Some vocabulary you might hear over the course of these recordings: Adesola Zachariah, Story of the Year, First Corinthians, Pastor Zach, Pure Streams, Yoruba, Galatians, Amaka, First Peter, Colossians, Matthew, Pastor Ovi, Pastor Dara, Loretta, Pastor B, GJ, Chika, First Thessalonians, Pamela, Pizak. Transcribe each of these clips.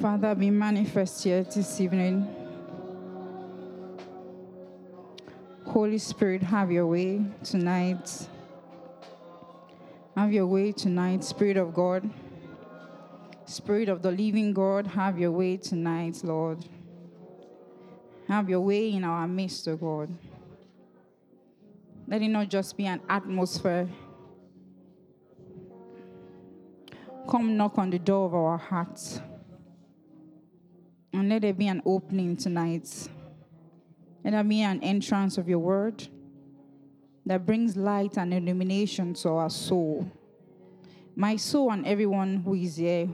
Father, be manifest here this evening. Holy Spirit, have your way tonight. Have your way tonight, Spirit of God. Spirit of the living God, have your way tonight, Lord. Have your way in our midst, O God. Let it not just be an atmosphere. Come knock on the door of our hearts. And let there be an opening tonight. Let there be an entrance of your word that brings light and illumination to our soul. My soul and everyone who is here,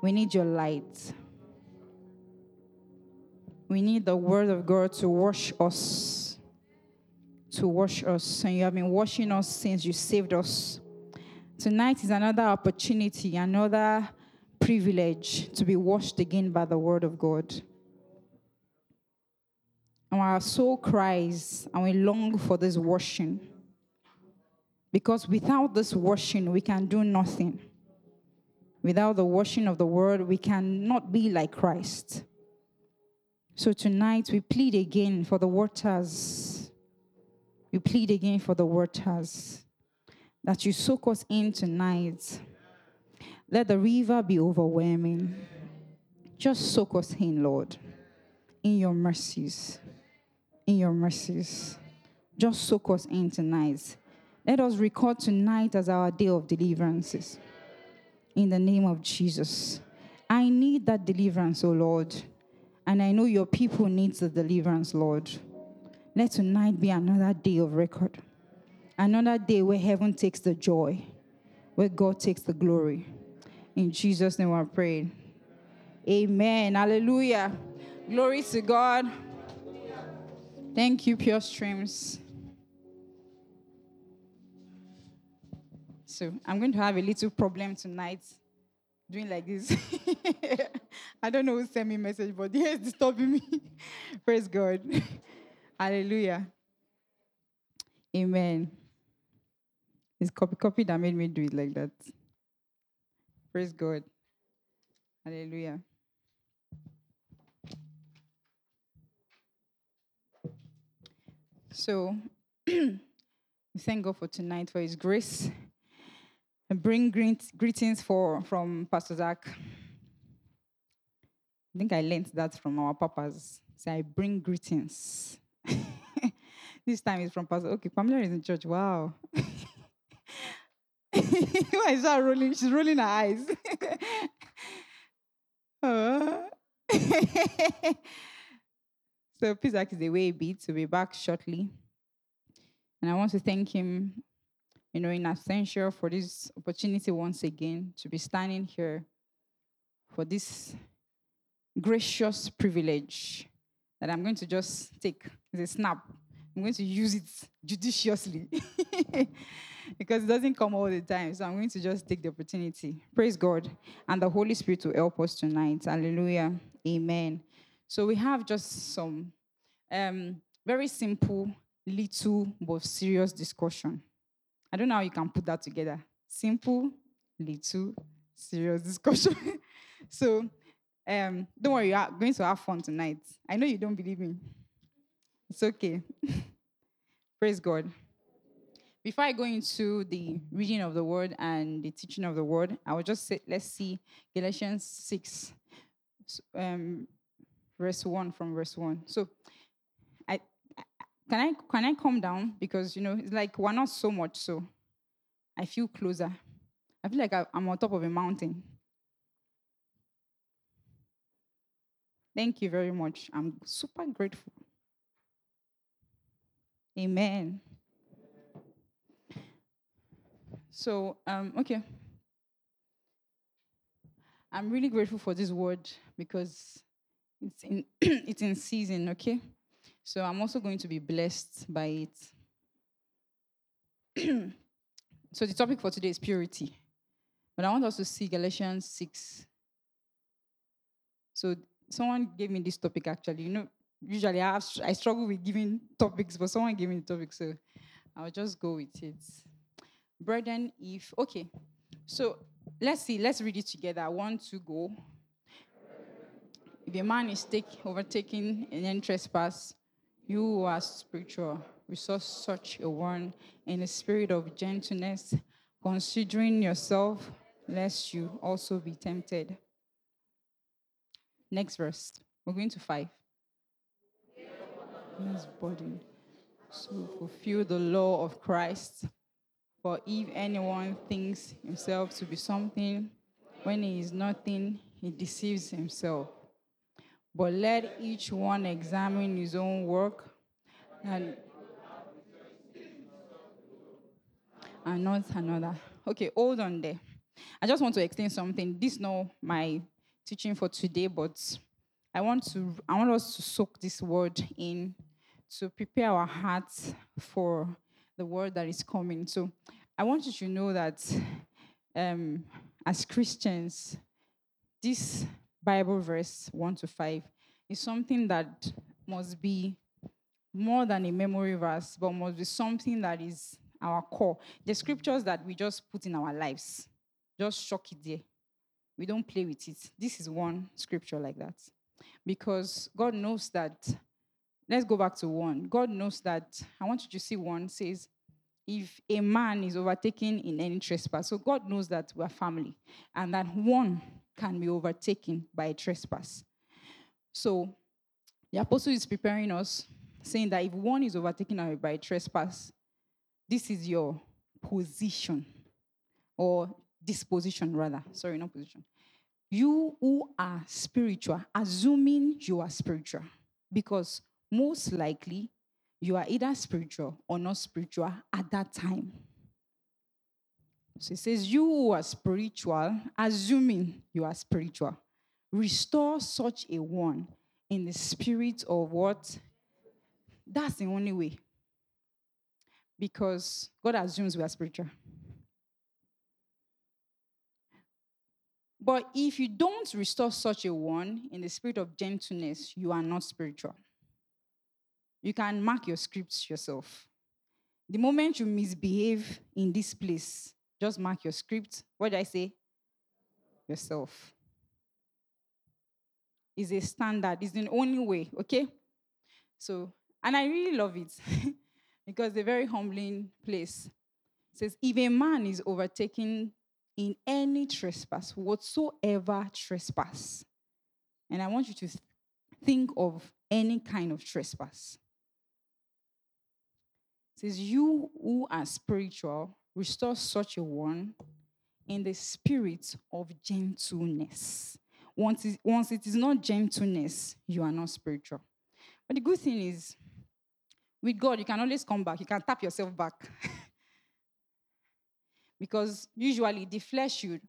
we need your light. We need the word of God to wash us. To wash us. And you have been washing us since you saved us. Tonight is another opportunity, another privilege to be washed again by the word of God. And our soul cries and we long for this washing. Because without this washing, we can do nothing. Without the washing of the word, we cannot be like Christ. So tonight, we plead again for the waters. We plead again for the waters. That you soak us in tonight. Let the river be overwhelming. Just soak us in, Lord. In your mercies. In your mercies. Just soak us in tonight. Let us record tonight as our day of deliverances. In the name of Jesus. I need that deliverance, O Lord. And I know your people need the deliverance, Lord. Let tonight be another day of record. Another day where heaven takes the joy. Where God takes the glory. In Jesus' name I pray. Amen. Hallelujah. Glory to God. Thank you, Pure Streams. So I'm going to have a little problem tonight doing like this. I don't know who sent me a message, but here is disturbing me. Praise God. Hallelujah. Amen. It's copy that made me do it like that. Praise God. Hallelujah. So, we thank God for tonight, for his grace. I bring greetings from Pastor Zach. I think I learned that from our papas. So I bring greetings. This time it's from Pastor. Okay, Pamela is in church. Wow. Why is that rolling? She's rolling her eyes. Oh. So Pizak is away a bit. He'll be back shortly. And I want to thank him, in absentia for this opportunity once again to be standing here for this gracious privilege that I'm going to just take as a snap. I'm going to use it judiciously because it doesn't come all the time. So I'm going to just take the opportunity. Praise God. And the Holy Spirit will help us tonight. Hallelujah. Amen. So we have just some very simple, little, but serious discussion. I don't know how you can put that together. Simple, little, serious discussion. So don't worry, you are going to have fun tonight. I know you don't believe me. It's okay. Praise God. Before I go into the reading of the word and the teaching of the word, I will just say, let's see Galatians 6, verse 1 from verse 1. So, Can I calm down? Because, it's like we're not so much, so I feel closer. I feel like I'm on top of a mountain. Thank you very much. I'm super grateful. Amen. So, okay. I'm really grateful for this word because it's in it's in season, okay? So I'm also going to be blessed by it. So the topic for today is purity. But I want us to see Galatians 6. So someone gave me this topic, actually. Usually I struggle with giving topics, but someone gave me the topic, so I'll just go with it. Brethren, okay. So let's read it together. 1, 2, go. If a man is overtaken in any trespass, you who are spiritual, resource such a one in a spirit of gentleness, considering yourself, lest you also be tempted. Next verse. We're going to 5. His body. So fulfill the law of Christ. For if anyone thinks himself to be something, when he is nothing, he deceives himself. But let each one examine his own work, and not another. Okay, hold on there. I just want to explain something. This is not my teaching for today, but I want us to soak this word in to prepare our hearts for the word that is coming. So I want you to know that as Christians, this Bible verse 1-5 is something that must be more than a memory verse, but must be something that is our core. The scriptures that we just put in our lives, just shock it there. We don't play with it. This is one scripture like that. Because God knows that, let's go back to 1. God knows that, I want you to see 1 says, if a man is overtaken in any trespass. So God knows that we are family and that one can be overtaken by a trespass. So the apostle is preparing us, saying that if one is overtaken by a trespass, this is your position or disposition rather. Sorry, not position. You who are spiritual, assuming you are spiritual, because most likely you are either spiritual or not spiritual at that time. So it says, you who are spiritual, assuming you are spiritual, restore such a one in the spirit of what? That's the only way. Because God assumes we are spiritual. But if you don't restore such a one in the spirit of gentleness, you are not spiritual. You can mark your scripts yourself. The moment you misbehave in this place, just mark your script. What did I say? Yourself. It's a standard. It's the only way, okay? So, and I really love it because it's a very humbling place. It says, if a man is overtaken in any trespass, whatsoever trespass. And I want you to think of any kind of trespass. It says, you who are spiritual, restore such a one in the spirit of gentleness. Once it is not gentleness, you are not spiritual. But the good thing is, with God, you can always come back. You can tap yourself back. Because usually sometimes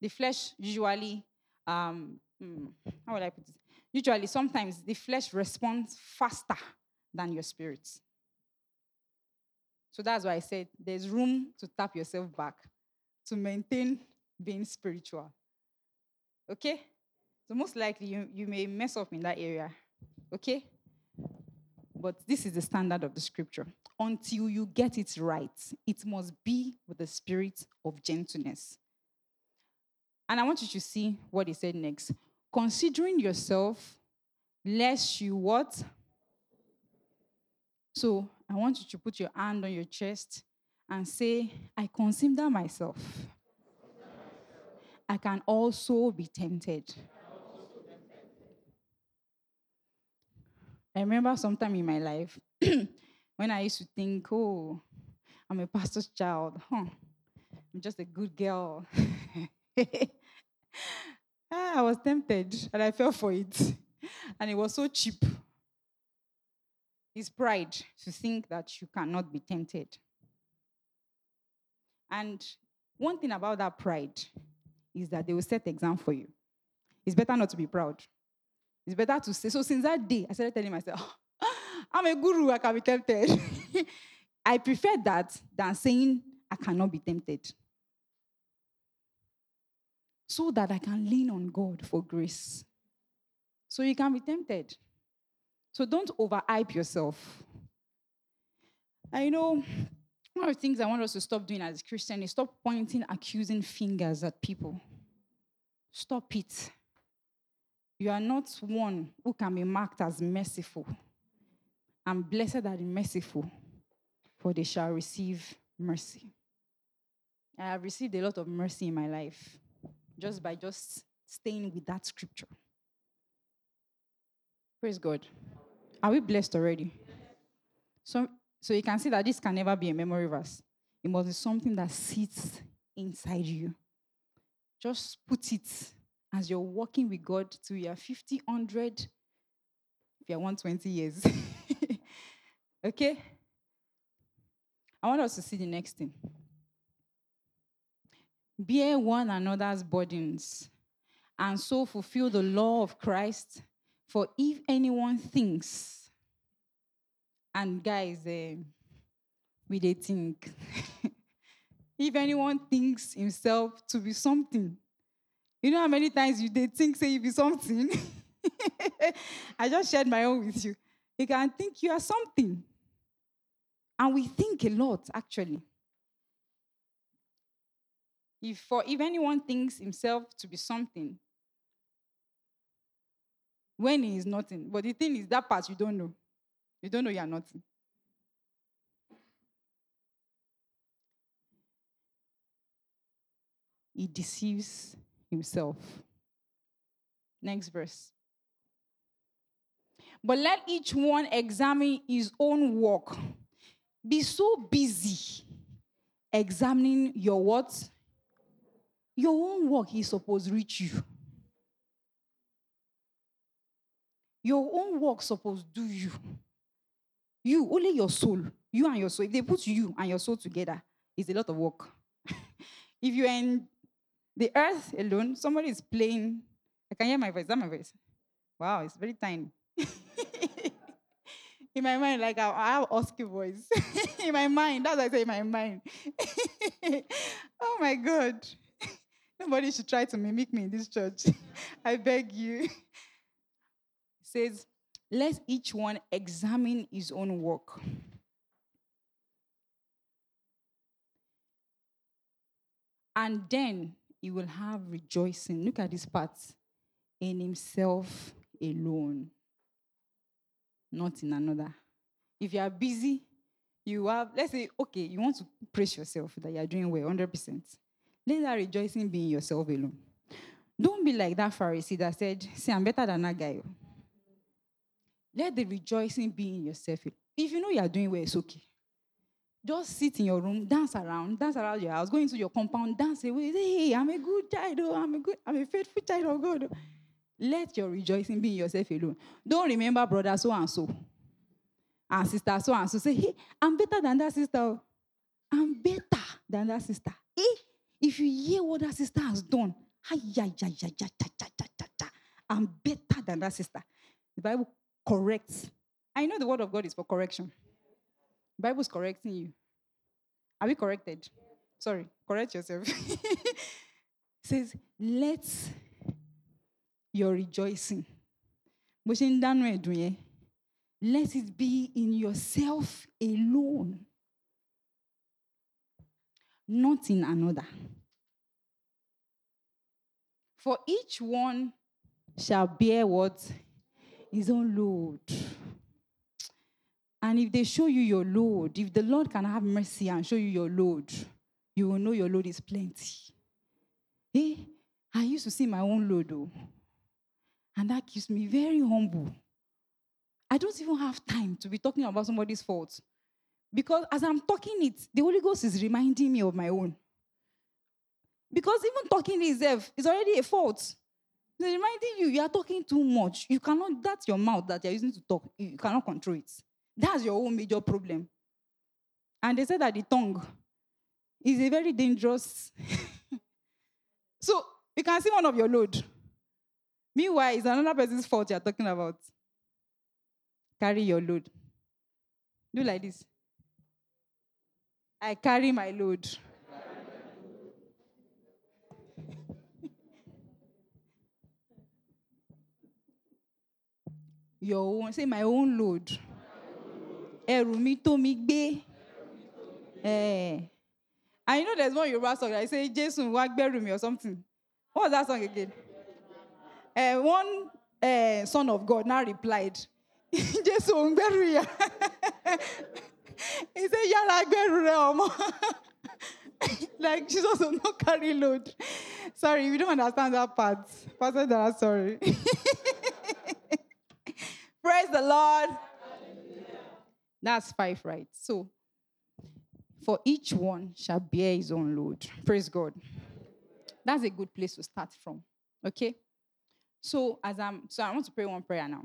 the flesh responds faster than your spirit. So that's why I said there's room to tap yourself back to maintain being spiritual. Okay? So most likely you may mess up in that area. Okay? But this is the standard of the scripture. Until you get it right, it must be with the spirit of gentleness. And I want you to see what he said next. Considering yourself, lest you what? So I want you to put your hand on your chest and say, I consider myself. I can also be tempted. I remember sometime in my life when I used to think, oh, I'm a pastor's child. Huh. I'm just a good girl. I was tempted and I fell for it. And it was so cheap. It's pride to think that you cannot be tempted. And one thing about that pride is that they will set exam for you. It's better not to be proud. It's better to say. So since that day, I started telling myself, oh, I'm a guru, I can be tempted. I prefer that than saying I cannot be tempted. So that I can lean on God for grace. So you can be tempted. So don't overhype yourself. I know one of the things I want us to stop doing as Christians is stop pointing, accusing fingers at people. Stop it. You are not one who can be marked as merciful. And blessed are the merciful, for they shall receive mercy. I have received a lot of mercy in my life just by just staying with that scripture. Praise God. Are we blessed already? So you can see that this can never be a memory verse. It must be something that sits inside you. Just put it as you're walking with God till you're 50, 100, if you're 120 years. Okay? I want us to see the next thing. Bear one another's burdens, and so fulfill the law of Christ. For if anyone thinks, and guys, we they think, if anyone thinks himself to be something, you know how many times they think say you be something? I just shared my own with you. You can think you are something. And we think a lot, actually. If anyone thinks himself to be something, when he is nothing. But the thing is, that part you don't know. You don't know you are nothing. He deceives himself. Next verse. But let each one examine his own work. Be so busy examining your what? Your own work is supposed to reach you. Your own work supposed to do you. You, only your soul. You and your soul. If they put you and your soul together, it's a lot of work. If you are in the earth alone, somebody is playing. I can hear my voice. Is that my voice? Wow, it's very tiny. In my mind, like I have husky voice. In my mind, that's what I say in my mind. Oh my God. Nobody should try to mimic me in this church. I beg you. It says, let each one examine his own work. And then he will have rejoicing. Look at this part. In himself alone. Not in another. If you are busy, you have, let's say, okay, you want to praise yourself that you are doing well, 100%. Let that rejoicing be in yourself alone. Don't be like that Pharisee that said, see, I'm better than that guy. Let the rejoicing be in yourself. If you know you are doing well, it's okay. Just sit in your room, dance around your house, go into your compound, dance away. Hey, I'm a good child, I'm a faithful child of God. Let your rejoicing be in yourself alone. Don't remember brother so-and-so and sister so-and-so. Say, hey, I'm better than that sister. I'm better than that sister. Hey, if you hear what that sister has done, I'm better than that sister. The Bible corrects. I know the word of God is for correction. The Bible is correcting you. Are we corrected? Sorry, correct yourself. It says, let's... Your rejoicing. Let it be in yourself alone. Not in another. For each one shall bear what? His own load. And if they show you your load, if the Lord can have mercy and show you your load, you will know your load is plenty. Eh? I used to see my own load though. And that keeps me very humble. I don't even have time to be talking about somebody's fault. Because as I'm talking it, the Holy Ghost is reminding me of my own. Because even talking itself is already a fault. It's reminding you are talking too much. You cannot, that's your mouth that you're using to talk. You cannot control it. That's your own major problem. And they said that the tongue is a very dangerous. So you can see one of your load. Meanwhile, it's another person's fault you're talking about. Carry your load. Do like this. I carry my load. Your own, say my own load. Eru mi to mi gbe. I know there's one Yoruba song that I say, Jason, wagberu mi or something. What was that song again? One Son of God, now replied, he said, like Jesus will not carry load. Sorry, we don't understand that part. Pastor Dara, sorry. Praise the Lord. Hallelujah. That's 5, right? So, for each one shall bear his own load. Praise God. That's a good place to start from. Okay? So I want to pray one prayer now.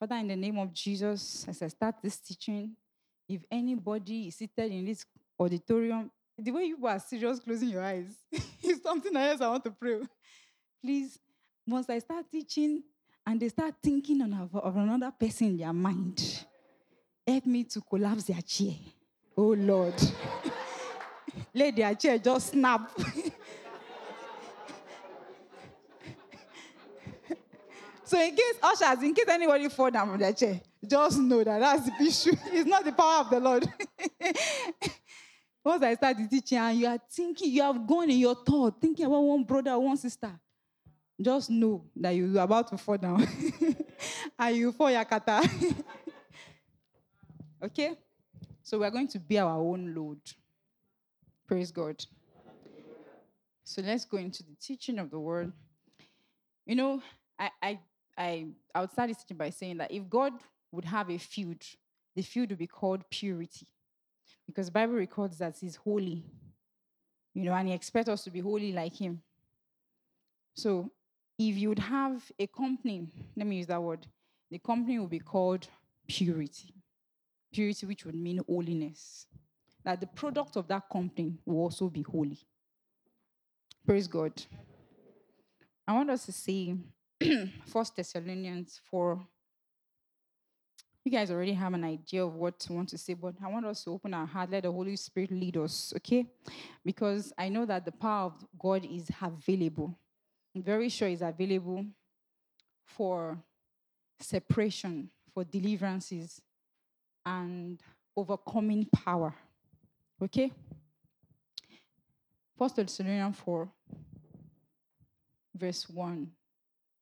Father, in the name of Jesus, as I start this teaching, if anybody is seated in this auditorium, the way you are serious, closing your eyes, is something else I want to pray. Please, once I start teaching and they start thinking of another person in their mind, help me to collapse their chair. Oh, Lord. Let their chair just snap. So in case ushers, in case anybody fall down from their chair, just know that's the issue. It's not the power of the Lord. Once I start the teaching and you are thinking, you have gone in your thought, thinking about one brother, one sister, just know that you are about to fall down. And you fall yakata. Okay? So we are going to bear our own load. Praise God. So let's go into the teaching of the word. You know, I would start this teaching by saying that if God would have a field, the field would be called purity. Because the Bible records that he's holy. You know, and he expects us to be holy like him. So if you would have a company, let me use that word, the company would be called purity. Purity, which would mean holiness. That the product of that company will also be holy. Praise God. I want us to see First Thessalonians 4. You guys already have an idea of what you want to say, but I want us to open our heart, let the Holy Spirit lead us, okay? Because I know that the power of God is available. I'm very sure it's available for separation, for deliverances, and overcoming power, okay? First Thessalonians 4, verse 1.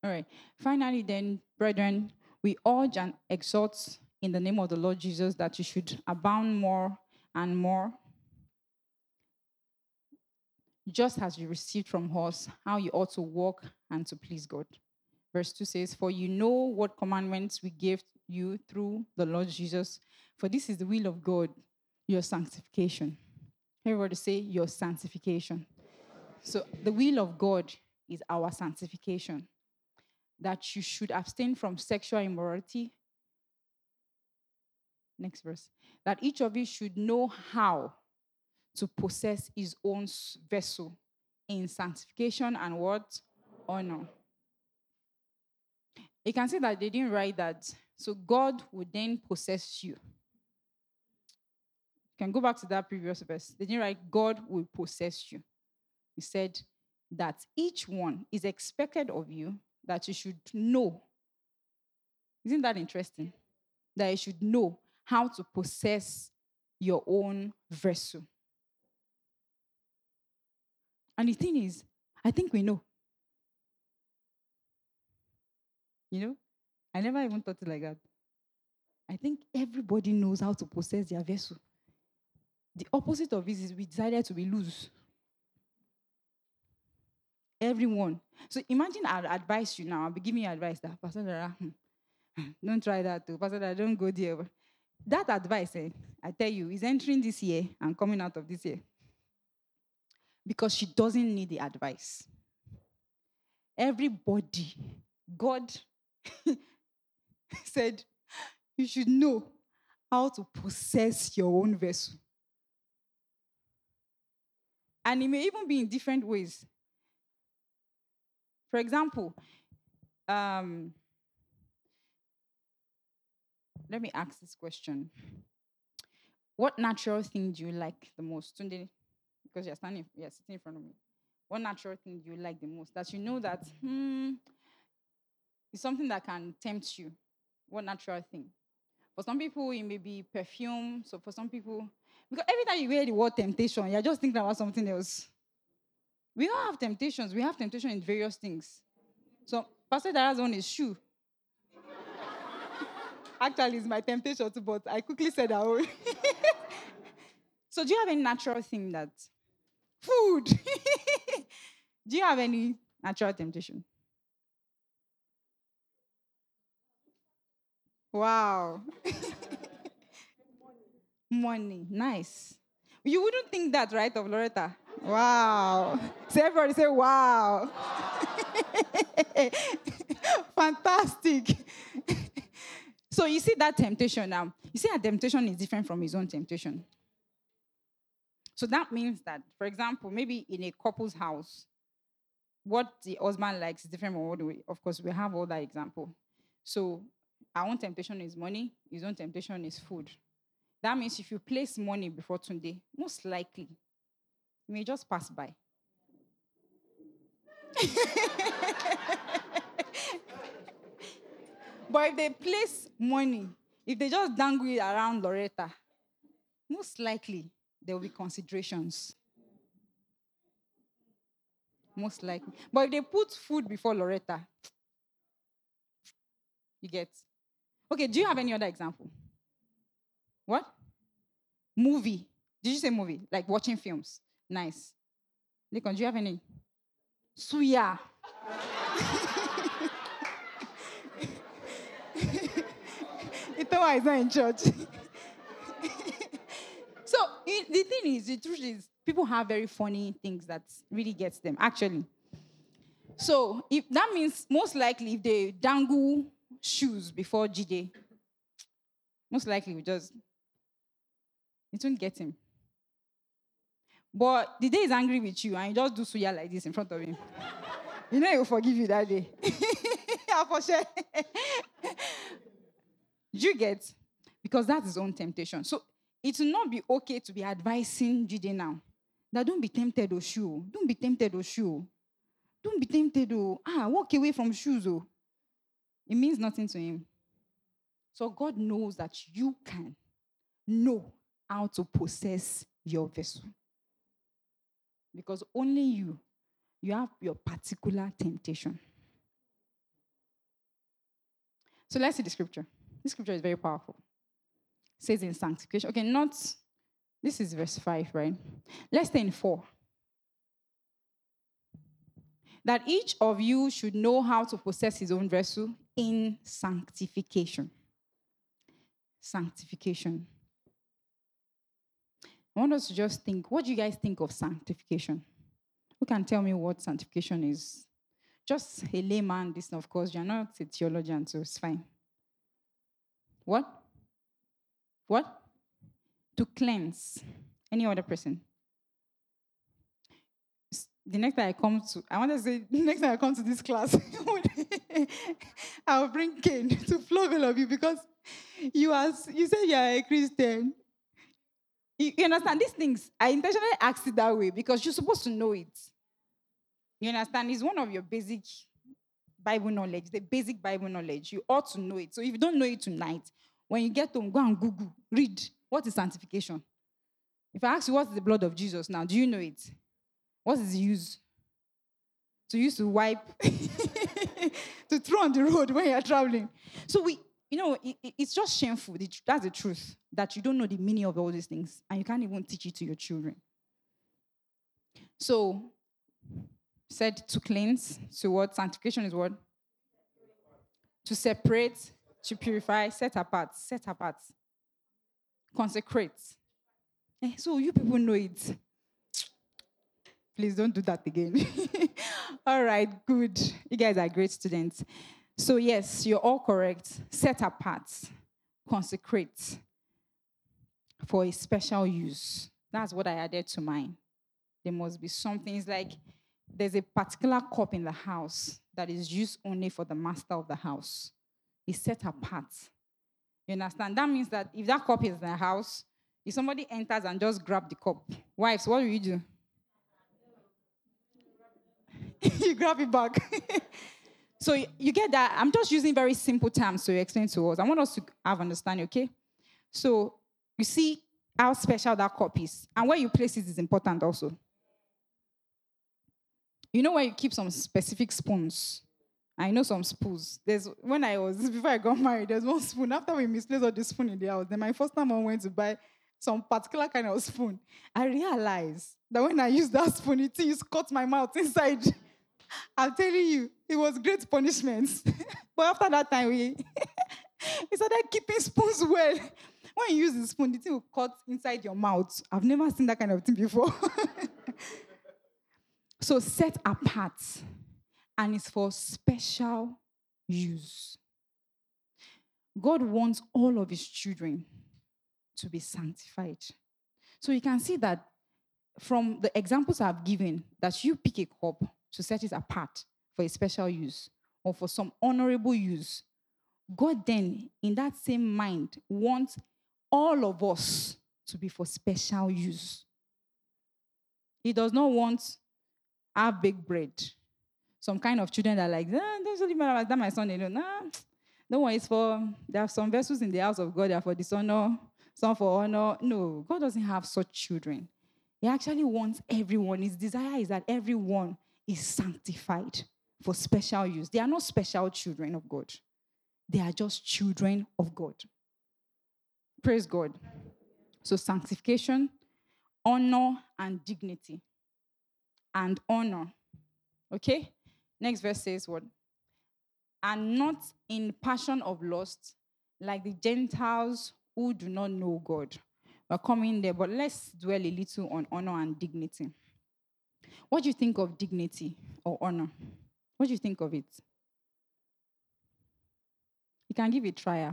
All right. Finally then, brethren, we urge and exhort in the name of the Lord Jesus that you should abound more and more, just as you received from us, how you ought to walk and to please God. Verse 2 says, for you know what commandments we gave you through the Lord Jesus, for this is the will of God, your sanctification. Everybody say, your sanctification. So the will of God is our sanctification. That you should abstain from sexual immorality. Next verse. That each of you should know how to possess his own vessel in sanctification and what? Honor. You can see that they didn't write that. So God would then possess you. You can go back to that previous verse. They didn't write God will possess you. He said that each one is expected of you that you should know. Isn't that interesting? That you should know how to possess your own vessel. And the thing is, I think we know. You know? I never even thought it like that. I think everybody knows how to possess their vessel. The opposite of this is we decided to be loose. Everyone. So imagine I'll advise you now. I'll be giving you advice that, Pastor Dara, don't try that too. Pastor Dara, don't go there. That advice, I tell you, is entering this year and coming out of this year. Because she doesn't need the advice. Everybody, God said, you should know how to possess your own vessel. And it may even be in different ways. For example, let me ask this question. What natural thing do you like the most? Tunde, because you're sitting in front of me. What natural thing do you like the most? That you know that, it's something that can tempt you. What natural thing? For some people, it may be perfume. So for some people, because every time you hear the word temptation, you're just thinking about something else. We all have temptations. We have temptation in various things. So Pastor Dara's own is shoe. Actually, it's my temptation too, but I quickly said I would. So do you have any natural thing that... Food. Do you have any natural temptation? Wow. Money. Nice. You wouldn't think that, right, of Loretta? Wow. So everybody say, wow. Fantastic. So you see that temptation now. You see, our temptation is different from his own temptation. So that means that, for example, maybe in a couple's house, what the husband likes is different from what we, of course, we have all that example. So our own temptation is money, his own temptation is food. That means if you place money before today, most likely, you may just pass by. But if they place money, if they just dangle it around Loretta, most likely, there will be considerations. Most likely. But if they put food before Loretta, you get. Okay, do you have any other example? What? Movie. Did you say movie? Like watching films. Nice. Nikon, do you have any? Suya. It's why it's not in church. So the thing is, the truth is, people have very funny things that really gets them, actually. So if that means most likely if they dangle shoes before GJ, most likely we just, it won't get him. But the day he's angry with you and you just do suya like this in front of him, you know he'll forgive you that day. Yeah, for sure. You get, because that's his own temptation. So it will not be okay to be advising GJ now that don't be tempted or shoe. Don't be tempted or shoe. Don't be tempted or walk away from shoes. Oh. It means nothing to him. So God knows that you can know how to possess your vessel. Because only you have your particular temptation. So let's see the scripture. This scripture is very powerful. It says in sanctification. Okay, not... This is verse 5, right? Let's stay in 4. That each of you should know how to possess his own vessel in sanctification. Sanctification. I want us to just think, what do you guys think of sanctification? Who can tell me what sanctification is? Just a layman, this, of course. You're not a theologian, so it's fine. What? To cleanse. Any other person? The next time I come to this class, I'll bring Cain to flog all of you because you said you are a Christian. You understand? These things, I intentionally asked it that way because you're supposed to know it. You understand? It's one of your basic Bible knowledge, the basic Bible knowledge. You ought to know it. So if you don't know it tonight, when you get home, go and Google, read. What is sanctification? If I ask you what's the blood of Jesus now, do you know it? What is the use? To use to wipe, to throw on the road when you're traveling. So it's just shameful. That's the truth, that you don't know the meaning of all these things, and you can't even teach it to your children. So, said to cleanse, so what? Sanctification is what? To separate, to purify, set apart, consecrate. So you people know it. Please don't do that again. All right, good. You guys are great students. So yes, you're all correct. Set apart, consecrate for a special use. That's what I added to mine. There must be something. It's like there's a particular cup in the house that is used only for the master of the house. It's set apart. You understand? That means that if that cup is in the house, if somebody enters and just grabs the cup, wives, what will you do? You grab it back. So you get that. I'm just using very simple terms to explain to us. I want us to have understanding, okay? So you see how special that cup is. And where you place it is important also. You know where you keep some specific spoons I know some spoons. Before I got married, there's one spoon. After we misplaced all the spoon in the house, then my first time I went to buy some particular kind of spoon. I realized that when I used that spoon, it just caught my mouth inside. I'm telling you, it was great punishment. But after that time, we started keeping spoons well. When you use the spoon, the thing will cut inside your mouth. I've never seen that kind of thing before. So set apart. And it's for special use. God wants all of his children to be sanctified. So you can see that from the examples I've given, that you pick a cup to set it apart for a special use or for some honorable use. God then, in that same mind, wants all of us to be for special use. He does not want our big bread. Some kind of children that are like, don't really matter about that, my son alone. Nah, don't worry, there are some vessels in the house of God that are for dishonor, some for honor. No, God doesn't have such children. He actually wants everyone. His desire is that everyone is sanctified for special use. They are not special children of God. They are just children of God. Praise God. So sanctification, honor, and dignity. And honor. Okay? Next verse says what? And not in passion of lust, like the Gentiles who do not know God. We're coming there, but let's dwell a little on honor and dignity. What do you think of dignity or honor? What do you think of it? You can give it a try.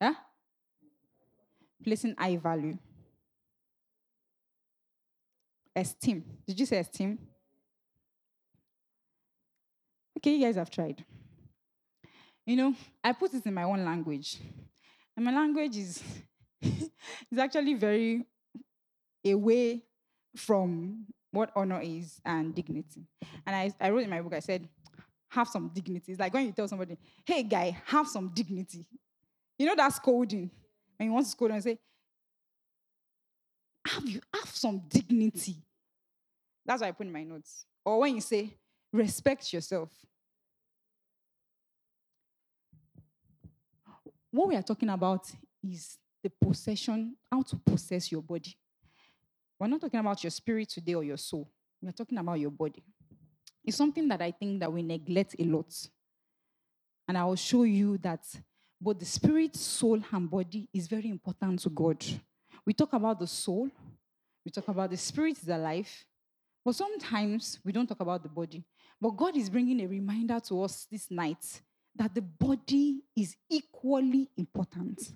Huh? Placing high value. Esteem. Did you say esteem? Okay, you guys have tried. You know, I put this in my own language. And my language is actually very away from what honor is and dignity. And I wrote in my book, I said, have some dignity. It's like when you tell somebody, hey, guy, have some dignity. You know that scolding? And you want to scold and say, have some dignity. That's what I put in my notes. Or when you say, respect yourself. What we are talking about is the possession, how to possess your body. We're not talking about your spirit today or your soul. We're talking about your body. It's something that I think that we neglect a lot. And I will show you that both the spirit, soul, and body is very important to God. We talk about the soul, we talk about the spirit, the life, but sometimes we don't talk about the body. But God is bringing a reminder to us this night that the body is equally important.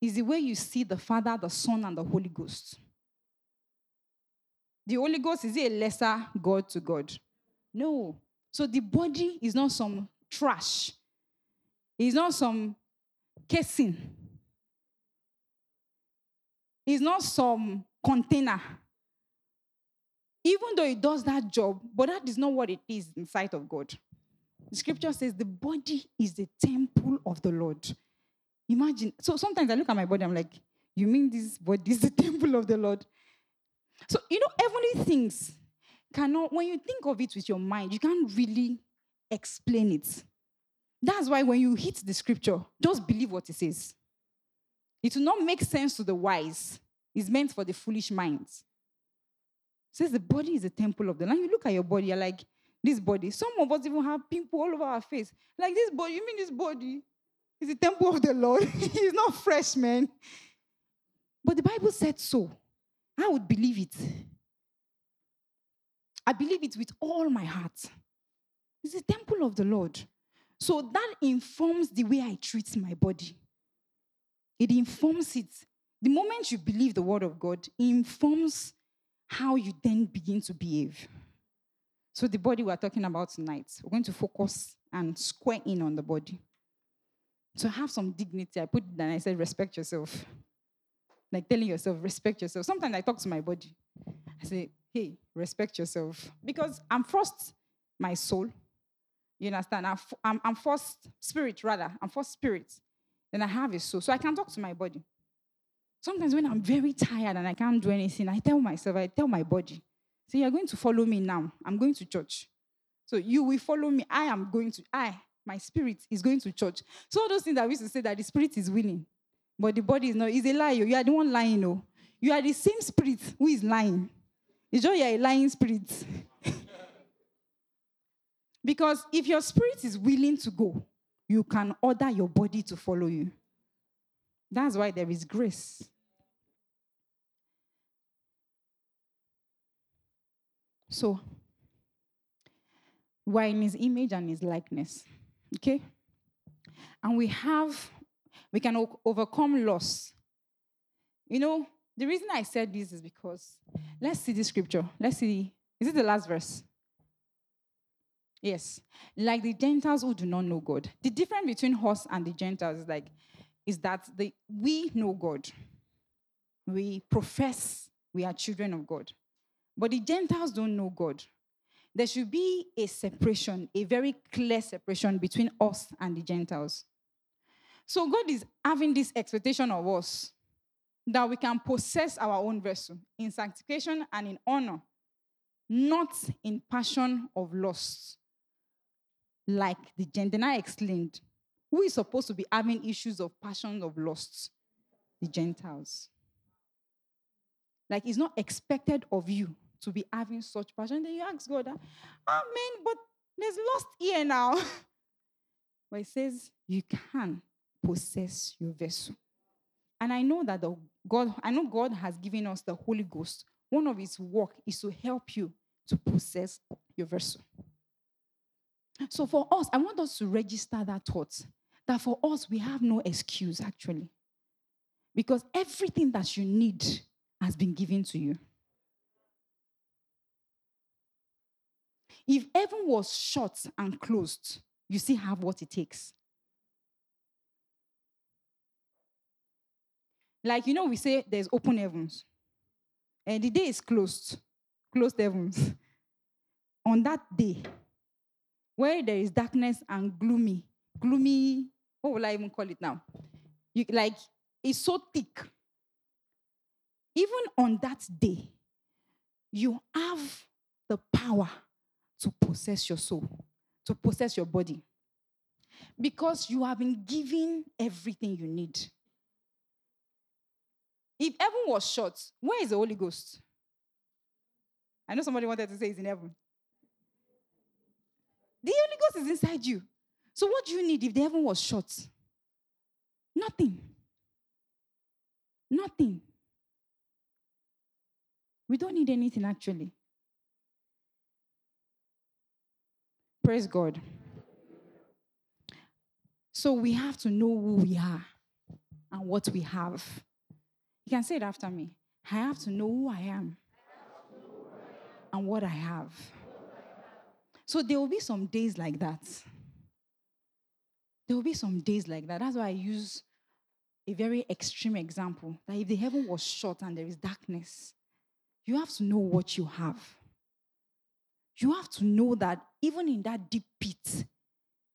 It's the way you see the Father, the Son, and the Holy Ghost. The Holy Ghost, is it a lesser God to God? No. So the body is not some trash. It's not some casing. It's not some container. Even though it does that job, but that is not what it is in sight of God. The scripture says the body is the temple of the Lord. Imagine. So sometimes I look at my body, I'm like, you mean this body is the temple of the Lord? So, heavenly things cannot, when you think of it with your mind, you can't really explain it. That's why when you hit the scripture, just believe what it says. It will not make sense to the wise. It's meant for the foolish minds. It says the body is the temple of the Lord. You look at your body, you're like, this body. Some of us even have pimple all over our face. Like, this body, you mean this body is the temple of the Lord? It's not fresh, man. But the Bible said so. I would believe it. I believe it with all my heart. It's the temple of the Lord. So that informs the way I treat my body. It informs it. The moment you believe the word of God, it informs how you then begin to behave. So the body we're talking about tonight, we're going to focus and square in on the body. So have some dignity. I put it down, I said, respect yourself. Like telling yourself, respect yourself. Sometimes I talk to my body. I say, hey, respect yourself. Because I'm first my soul. You understand? I'm first spirit, rather. I'm first spirit. Then I have a soul. So I can talk to my body. Sometimes when I'm very tired and I can't do anything, I tell myself, I tell my body, So you're going to follow me now. I'm going to church. So you will follow me. I am going to, my spirit is going to church. So all those things that we used to say that the spirit is willing, but the body is not, is a lie. You are the one lying, no. You are the same spirit who is lying. It's just you're a lying spirit. Because if your spirit is willing to go, you can order your body to follow you. That's why there is grace. So, we're in his image and his likeness. Okay? And we can overcome loss. You know, the reason I said this is because, let's see the scripture. Let's see, is it the last verse? Yes. Like the Gentiles who do not know God. The difference between us and the Gentiles is that we know God. We profess we are children of God. But the Gentiles don't know God. There should be a separation, a very clear separation between us and the Gentiles. So God is having this expectation of us that we can possess our own vessel in sanctification and in honor, not in passion of lust. Like the Gentile exclaimed, who is supposed to be having issues of passion of lust? The Gentiles. Like, it's not expected of you to be having such passion. Then you ask God, Amen, but there's lust here now. But it says, you can possess your vessel. And I know that God has given us the Holy Ghost. One of his work is to help you to possess your vessel. So for us, I want us to register that thought, that for us, we have no excuse, actually. Because everything that you need has been given to you. If heaven was shut and closed, you still have what it takes. Like, you know, we say there's open heavens. And the day is closed. Closed heavens. On that day, where there is darkness and gloomy, what will I even call it now? It's so thick. Even on that day, you have the power to possess your soul, to possess your body. Because you have been given everything you need. If heaven was shut, where is the Holy Ghost? I know somebody wanted to say it's in heaven. The Holy Ghost is inside you. So what do you need if the heaven was shut? Nothing. We don't need anything, actually. Praise God. So we have to know who we are and what we have. You can say it after me. I have to know who I am and what I have. So there will be some days like that. There will be some days like that. That's why I use a very extreme example. That if the heaven was shut and there is darkness, you have to know what you have. You have to know that even in that deep pit,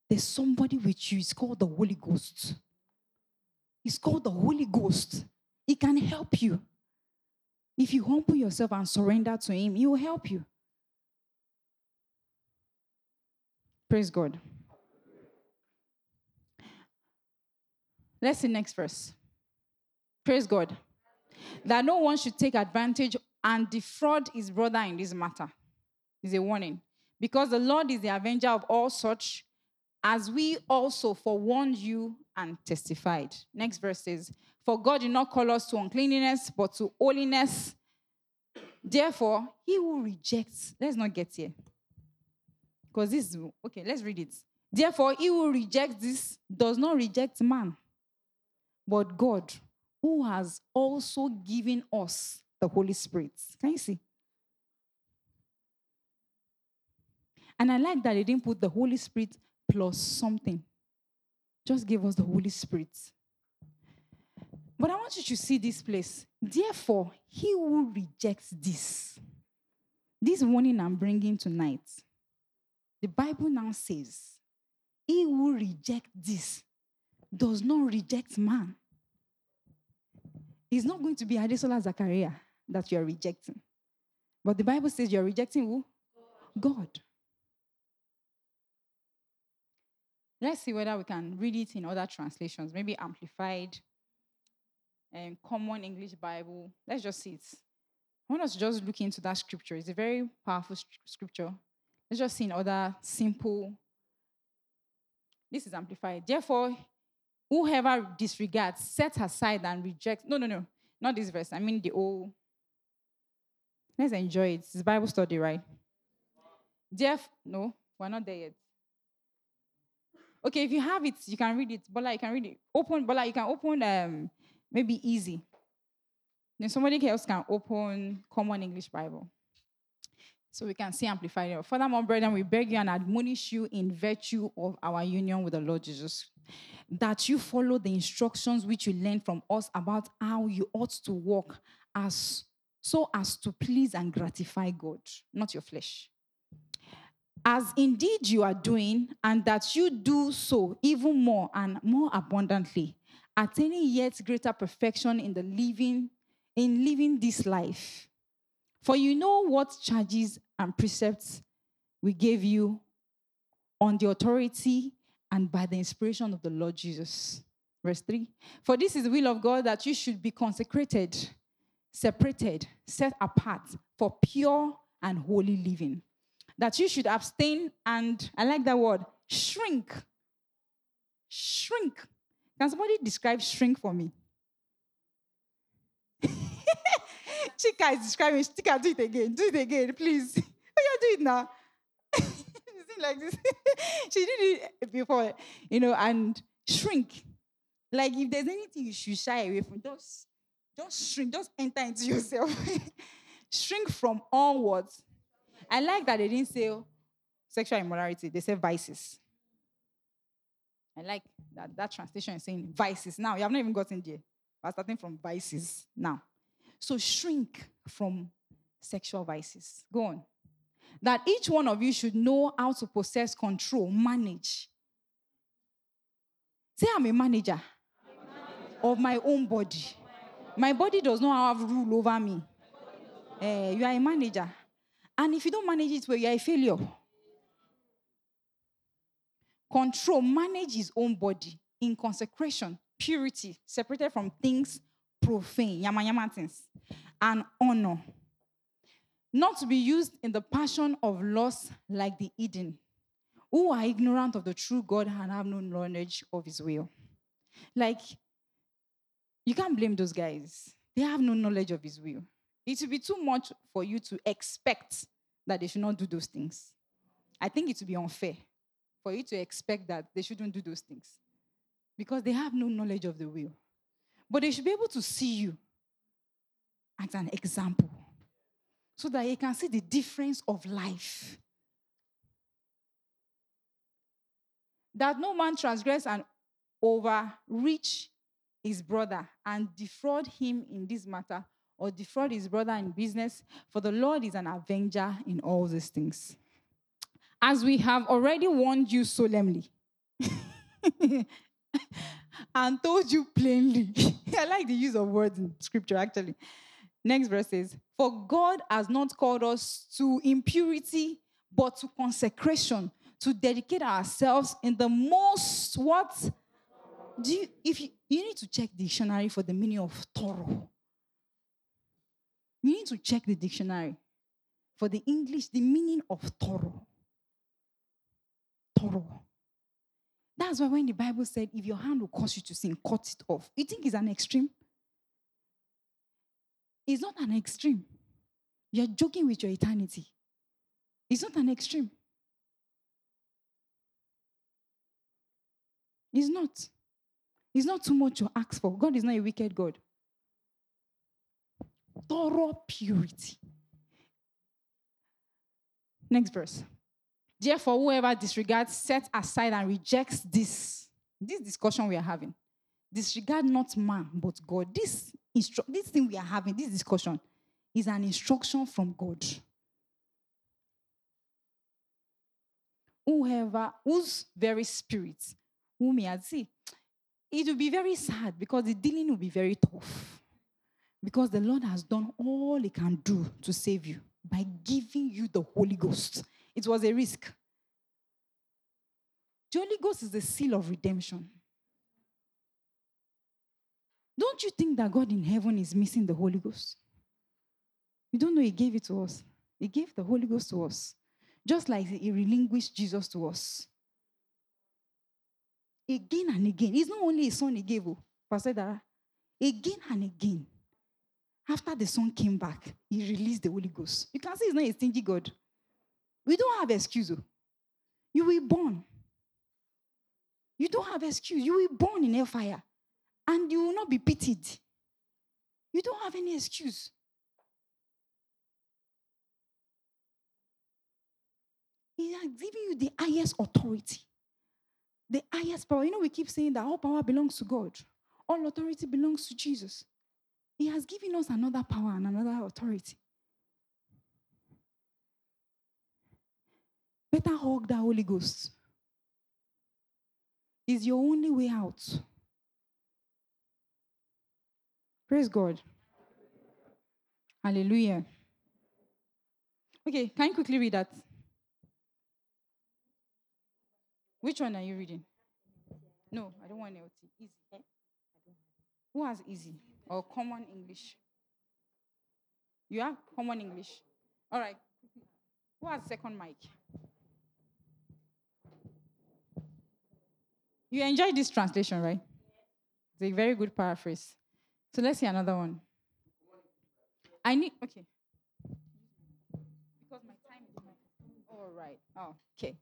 there's somebody with you. It's called the Holy Ghost. It's called the Holy Ghost. It can help you. If you humble yourself and surrender to him, he will help you. Praise God. Let's see next verse. Praise God. That no one should take advantage and defraud his brother in this matter. It's a warning. Because the Lord is the avenger of all such, as we also forewarned you and testified. Next verse says, for God did not call us to uncleanness, but to holiness. Therefore, he who rejects, let's not get here. Because this is, okay, let's read it. Therefore, he who rejects this does not reject man, but God, who has also given us the Holy Spirit. Can you see? And I like that they didn't put the Holy Spirit plus something. Just gave us the Holy Spirit. But I want you to see this place. Therefore, he who rejects this warning I'm bringing tonight, the Bible now says, he who rejects this does not reject man. It's not going to be Adesola Zachariah that you are rejecting. But the Bible says you're rejecting who? God. Let's see whether we can read it in other translations. Maybe Amplified, Common English Bible. Let's just see it. I want us to just look into that scripture. It's a very powerful scripture. Let's just see in other simple. This is Amplified. Therefore, whoever disregards, sets aside and rejects. No. Not this verse. I mean the old. Let's enjoy it. It's Bible study, right? No, we're not there yet. Okay, if you have it, you can read it. Bola, you can read it. Open, Bola, you can open maybe Easy. Then somebody else can open Common English Bible. So we can see Amplified here. Furthermore, brethren, we beg you and admonish you in virtue of our union with the Lord Jesus, that you follow the instructions which you learned from us about how you ought to walk so as to please and gratify God, not your flesh. As indeed you are doing, and that you do so even more and more abundantly, attaining yet greater perfection in living this life. For you know what charges and precepts we gave you on the authority and by the inspiration of the Lord Jesus. Verse 3. For this is the will of God, that you should be consecrated, separated, set apart for pure and holy living. That you should abstain and, I like that word, shrink. Shrink. Can somebody describe shrink for me? Chika is describing. Chika, do it again. Do it again, please. Oh, yeah, do it now. She's like this. She did it before, and shrink. Like, if there's anything you should shy away from, don't shrink. Just enter into yourself. Shrink from all words. I like that they didn't say sexual immorality. They said vices. I like that translation is saying vices. Now, you have not even gotten there. We're starting from vices now. So shrink from sexual vices. Go on. That each one of you should know how to possess control, manage. Say I'm a manager of my own body. My body does not have rule over me. You are a manager. And if you don't manage it well, you are a failure. Control, manage his own body in consecration, purity, separated from things profane, yama things, and honor. Not to be used in the passion of lust like the Eden, who are ignorant of the true God and have no knowledge of his will. Like, you can't blame those guys. They have no knowledge of his will. It will be too much for you to expect that they should not do those things. I think it would be unfair for you to expect that they shouldn't do those things because they have no knowledge of the will. But they should be able to see you as an example so that you can see the difference of life. That no man transgress and overreach his brother and defraud him in this matter, or defraud his brother in business, for the Lord is an avenger in all these things. As we have already warned you solemnly and told you plainly. I like the use of words in scripture, actually. Next verse says, for God has not called us to impurity, but to consecration, to dedicate ourselves in the most, what? You need to check the dictionary for the meaning of thorough. You need to check the dictionary for the English, the meaning of thorough. Thorough. That's why when the Bible said, if your hand will cause you to sin, cut it off. You think it's an extreme? It's not an extreme. You're joking with your eternity. It's not an extreme. It's not. It's not too much to ask for. God is not a wicked God. Thorough purity. Next verse. Therefore, whoever disregards, sets aside and rejects this discussion we are having. Disregard not man, but God. This thing we are having, this discussion, is an instruction from God. Whoever, whose very spirit, whom he had seen, it will be very sad because the dealing will be very tough. Because the Lord has done all he can do to save you. by giving you the Holy Ghost. It was a risk. The Holy Ghost is the seal of redemption. Don't you think that God in heaven is missing the Holy Ghost? You don't know he gave it to us. He gave the Holy Ghost to us. Just like he relinquished Jesus to us. Again and again. It's not only his son he gave, Pastor Dara. Again and again. After the son came back, he released the Holy Ghost. You can see he's not a stingy God. We don't have excuse. You were born. You don't have excuse. You were born in hellfire. And you will not be pitied. You don't have any excuse. He has given you the highest authority, the highest power. You know, we keep saying that all power belongs to God. All authority belongs to Jesus. He has given us another power and another authority. Better hug the Holy Ghost. It's your only way out. Praise God. Hallelujah. Okay, can you quickly read that? Which one are you reading? No, I don't want LT. Easy. Eh? Who has easy or common English? You have common English. All right. Who has second mic? You enjoy this translation, right? It's a very good paraphrase. So let's see another one. Okay. Because my time is all right. Oh, okay.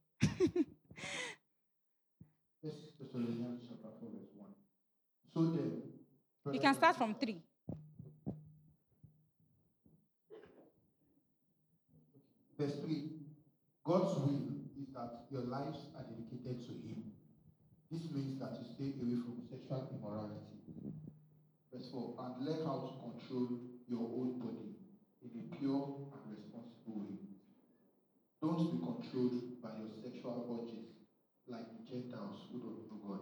You can start from 3. Verse 3. God's will is that your lives are dedicated to Him. This means that you stay away from sexual immorality. Verse 4. And learn how to control your own body in a pure and responsible way. Don't be controlled by your sexual urges like the Gentiles who don't know God.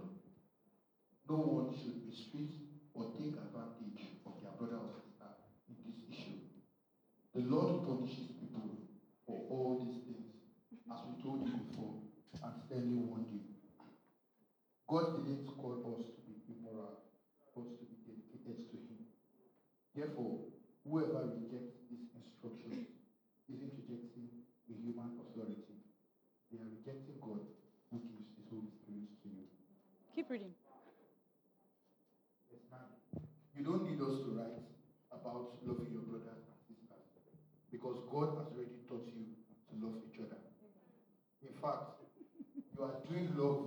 No one should mistreat or take advantage of their brother or sister in this issue. The Lord punishes people for all these things, as we told you before, and sternly warned you. God didn't call us to be immoral, but to be dedicated to Him. Therefore, whoever rejects these instructions isn't rejecting the human authority. They are rejecting God, who gives His Holy Spirit to you. Keep reading. Yes, ma'am. You don't need us to write about loving your brothers and sisters, because God has already taught you to love each other. In fact, you are doing love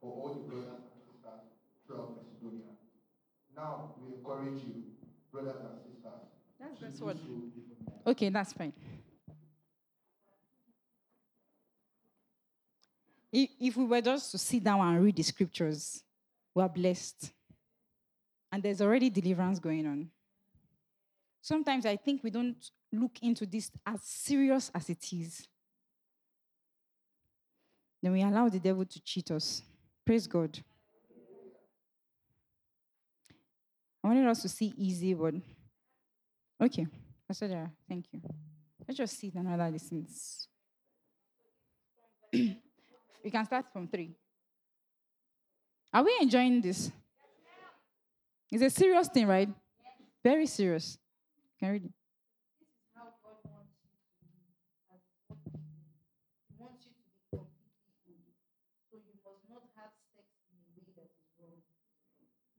for all the brothers and sisters throughout Macedonia. Now we encourage you, brothers and sisters. That's verse 1. Okay, that's fine. If we were just to sit down and read the scriptures, we are blessed. And there's already deliverance going on. Sometimes I think we don't look into this as serious as it is. Then we allow the devil to cheat us. Praise God. I wanted us to see easy, but... Okay, Pastor Dara, thank you. Let's just see another distance. We can start from 3. Are we enjoying this? It's a serious thing, right? Yes. Very serious. Can I read it? This is how God wants you to be. He wants you to be completely holy. So you must not have sex in a way that is wrong.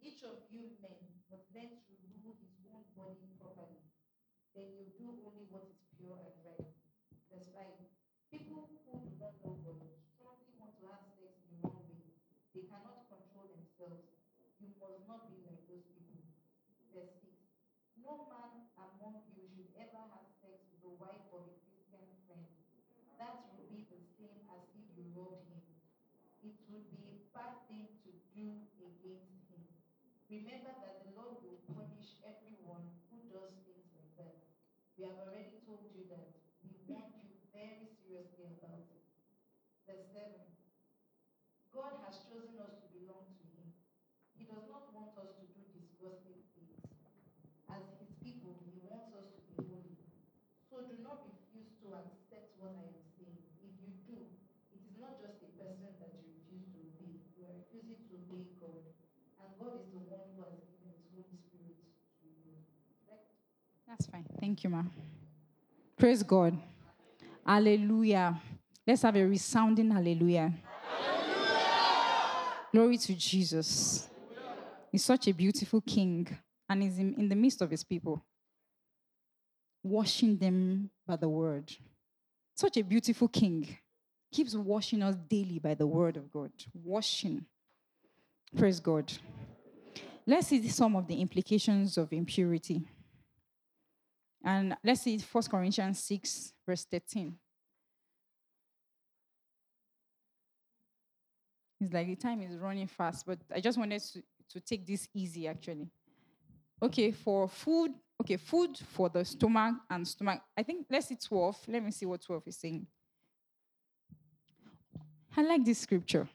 Each of you men must learn to rule his own body properly. Then you do only what is pure and right. That's right. People who do not know God strongly want to have sex in the wrong way. They cannot control themselves. You must not be like those people. Verse 6. No man among you should ever have sex with the wife of a Christian friend. That would be the same as if you robbed him. It would be a bad thing to do against him. Remember that the Lord will punish everyone who does things like that. We have already told you that. We warned you very seriously about it. Verse 7. God has chosen us to belong to Him. He does not want us to do disgusting things. As His people, He wants us to be holy. That's fine. Thank you, Ma. Praise God. Hallelujah. Let's have a resounding hallelujah. Hallelujah. Glory to Jesus. He's such a beautiful king, and he's in the midst of his people, washing them by the word. Such a beautiful king. Keeps washing us daily by the word of God. Washing. Praise God. Let's see some of the implications of impurity. And let's see First Corinthians 6, verse 13. It's like the time is running fast, but I just wanted to take this easy, actually. Okay, for food. Okay, food for the stomach and stomach. I think let's see 12. Let me see what 12 is saying. I like this scripture.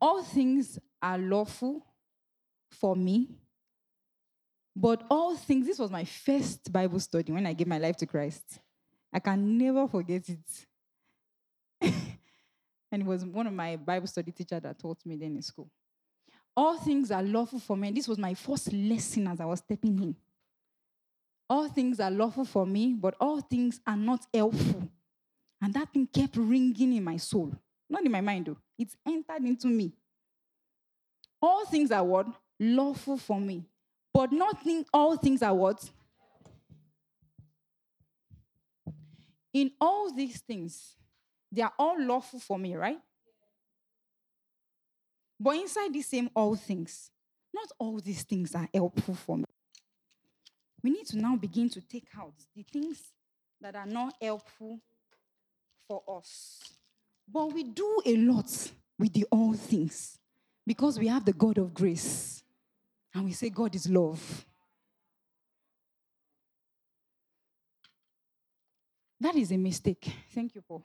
All things are lawful for me, but all things, this was my first Bible study when I gave my life to Christ. I can never forget it. And it was one of my Bible study teachers that taught me then in school. All things are lawful for me. This was my first lesson as I was stepping in. All things are lawful for me, but all things are not helpful. And that thing kept ringing in my soul. Not in my mind, though. It's entered into me. All things are what? Lawful for me. But not in all things are what? In all these things, they are all lawful for me, right? But inside the same all things, not all these things are helpful for me. We need to now begin to take out the things that are not helpful for us. But we do a lot with the all things because we have the God of grace. And we say God is love. That is a mistake. Thank you, Paul.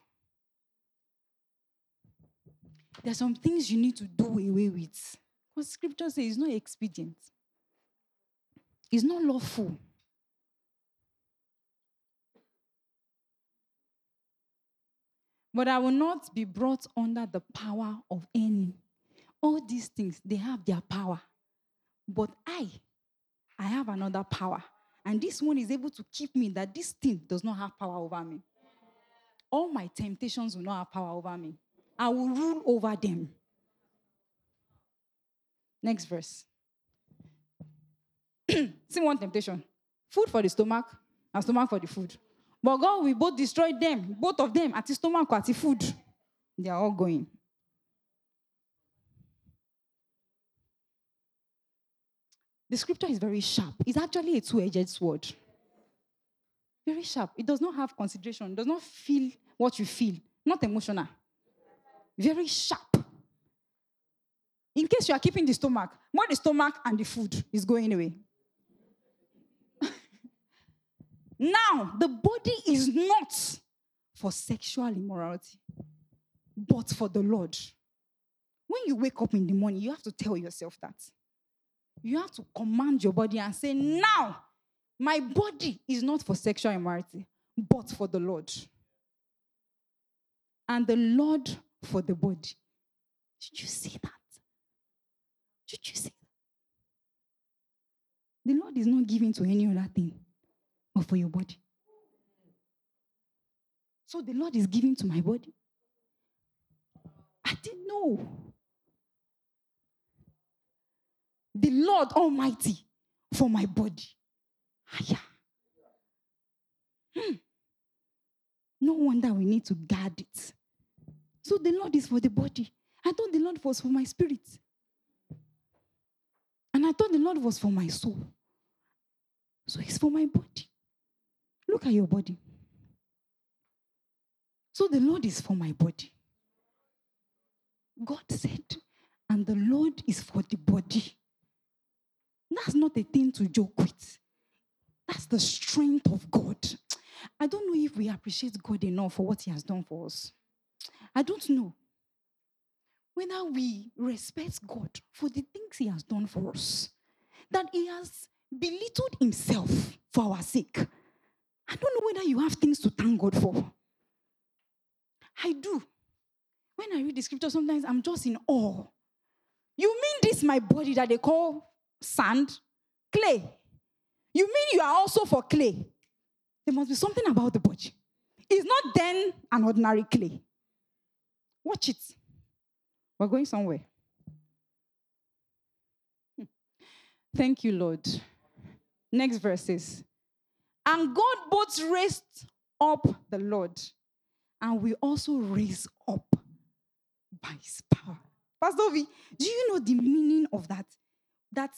There are some things you need to do away with. Because scripture says it's not expedient. It's not lawful. But I will not be brought under the power of any. All these things, they have their power. But I have another power. And this one is able to keep me that this thing does not have power over me. All my temptations will not have power over me. I will rule over them. Next verse. See one temptation. Food for the stomach and stomach for the food. But God will both destroy them, both of them, at the stomach or at the food. They are all going. The scripture is very sharp. It's actually a two-edged sword. Very sharp. It does not have consideration. It does not feel what you feel. Not emotional. Very sharp. In case you are keeping the stomach, more the stomach and the food is going away. Now, the body is not for sexual immorality, but for the Lord. When you wake up in the morning, you have to tell yourself that. You have to command your body and say, now, my body is not for sexual immorality, but for the Lord. And the Lord for the body. Did you see that? Did you see that? The Lord is not giving to any other thing, but for your body. So the Lord is giving to my body. I didn't know. The Lord Almighty for my body. Hiya. No wonder we need to guard it. So the Lord is for the body. I thought the Lord was for my spirit. And I thought the Lord was for my soul. So it's for my body. Look at your body. So the Lord is for my body. God said, and the Lord is for the body. That's not a thing to joke with. That's the strength of God. I don't know if we appreciate God enough for what he has done for us. I don't know whether we respect God for the things he has done for us. That he has belittled himself for our sake. I don't know whether you have things to thank God for. I do. When I read the scripture, sometimes I'm just in awe. You mean this my body that they call sand, clay? You mean you are also for clay? There must be something about the body. It's not then an ordinary clay. Watch it. We're going somewhere. Thank you, Lord. Next verses. And God both raised up the Lord, and we also raise up by his power. Pastor V, do you know the meaning of that? That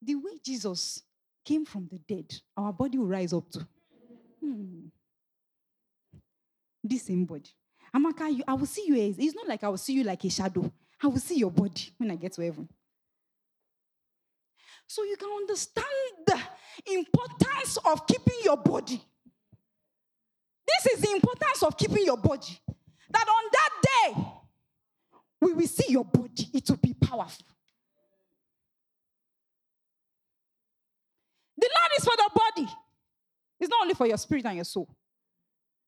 the way Jesus came from the dead, our body will rise up to. This same body. Amaka, I will see you as, it's not like I will see you like a shadow. I will see your body when I get to heaven. So you can understand the importance of keeping your body. This is the importance of keeping your body. That on that day, we will see your body. It will be powerful. The Lord is for the body. It's not only for your spirit and your soul.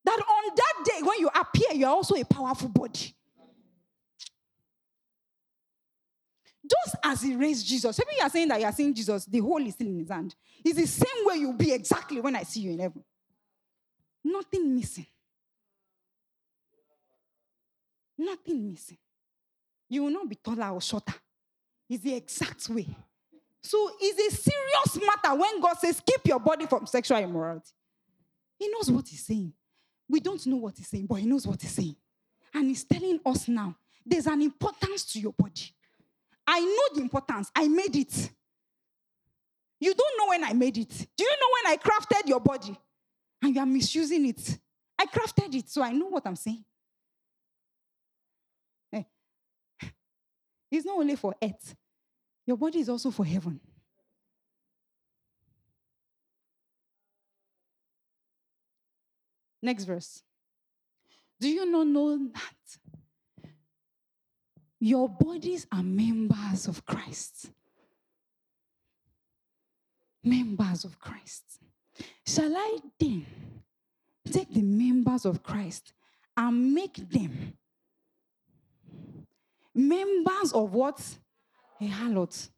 That on that day, when you appear, you are also a powerful body. Just as he raised Jesus. Maybe you are saying that you are seeing Jesus. The whole is still in his hand. It's the same way you'll be exactly when I see you in heaven. Nothing missing. Nothing missing. You will not be taller or shorter. It's the exact way. So it's a serious matter when God says, keep your body from sexual immorality. He knows what he's saying. We don't know what he's saying, but he knows what he's saying. And he's telling us now, there's an importance to your body. I know the importance. I made it. You don't know when I made it. Do you know when I crafted your body? And you are misusing it. I crafted it, so I know what I'm saying. Hey. It's not only for earth. Your body is also for heaven. Next verse. Do you not know that your bodies are members of Christ? Members of Christ. Shall I then take the members of Christ and make them members of what? A harlot.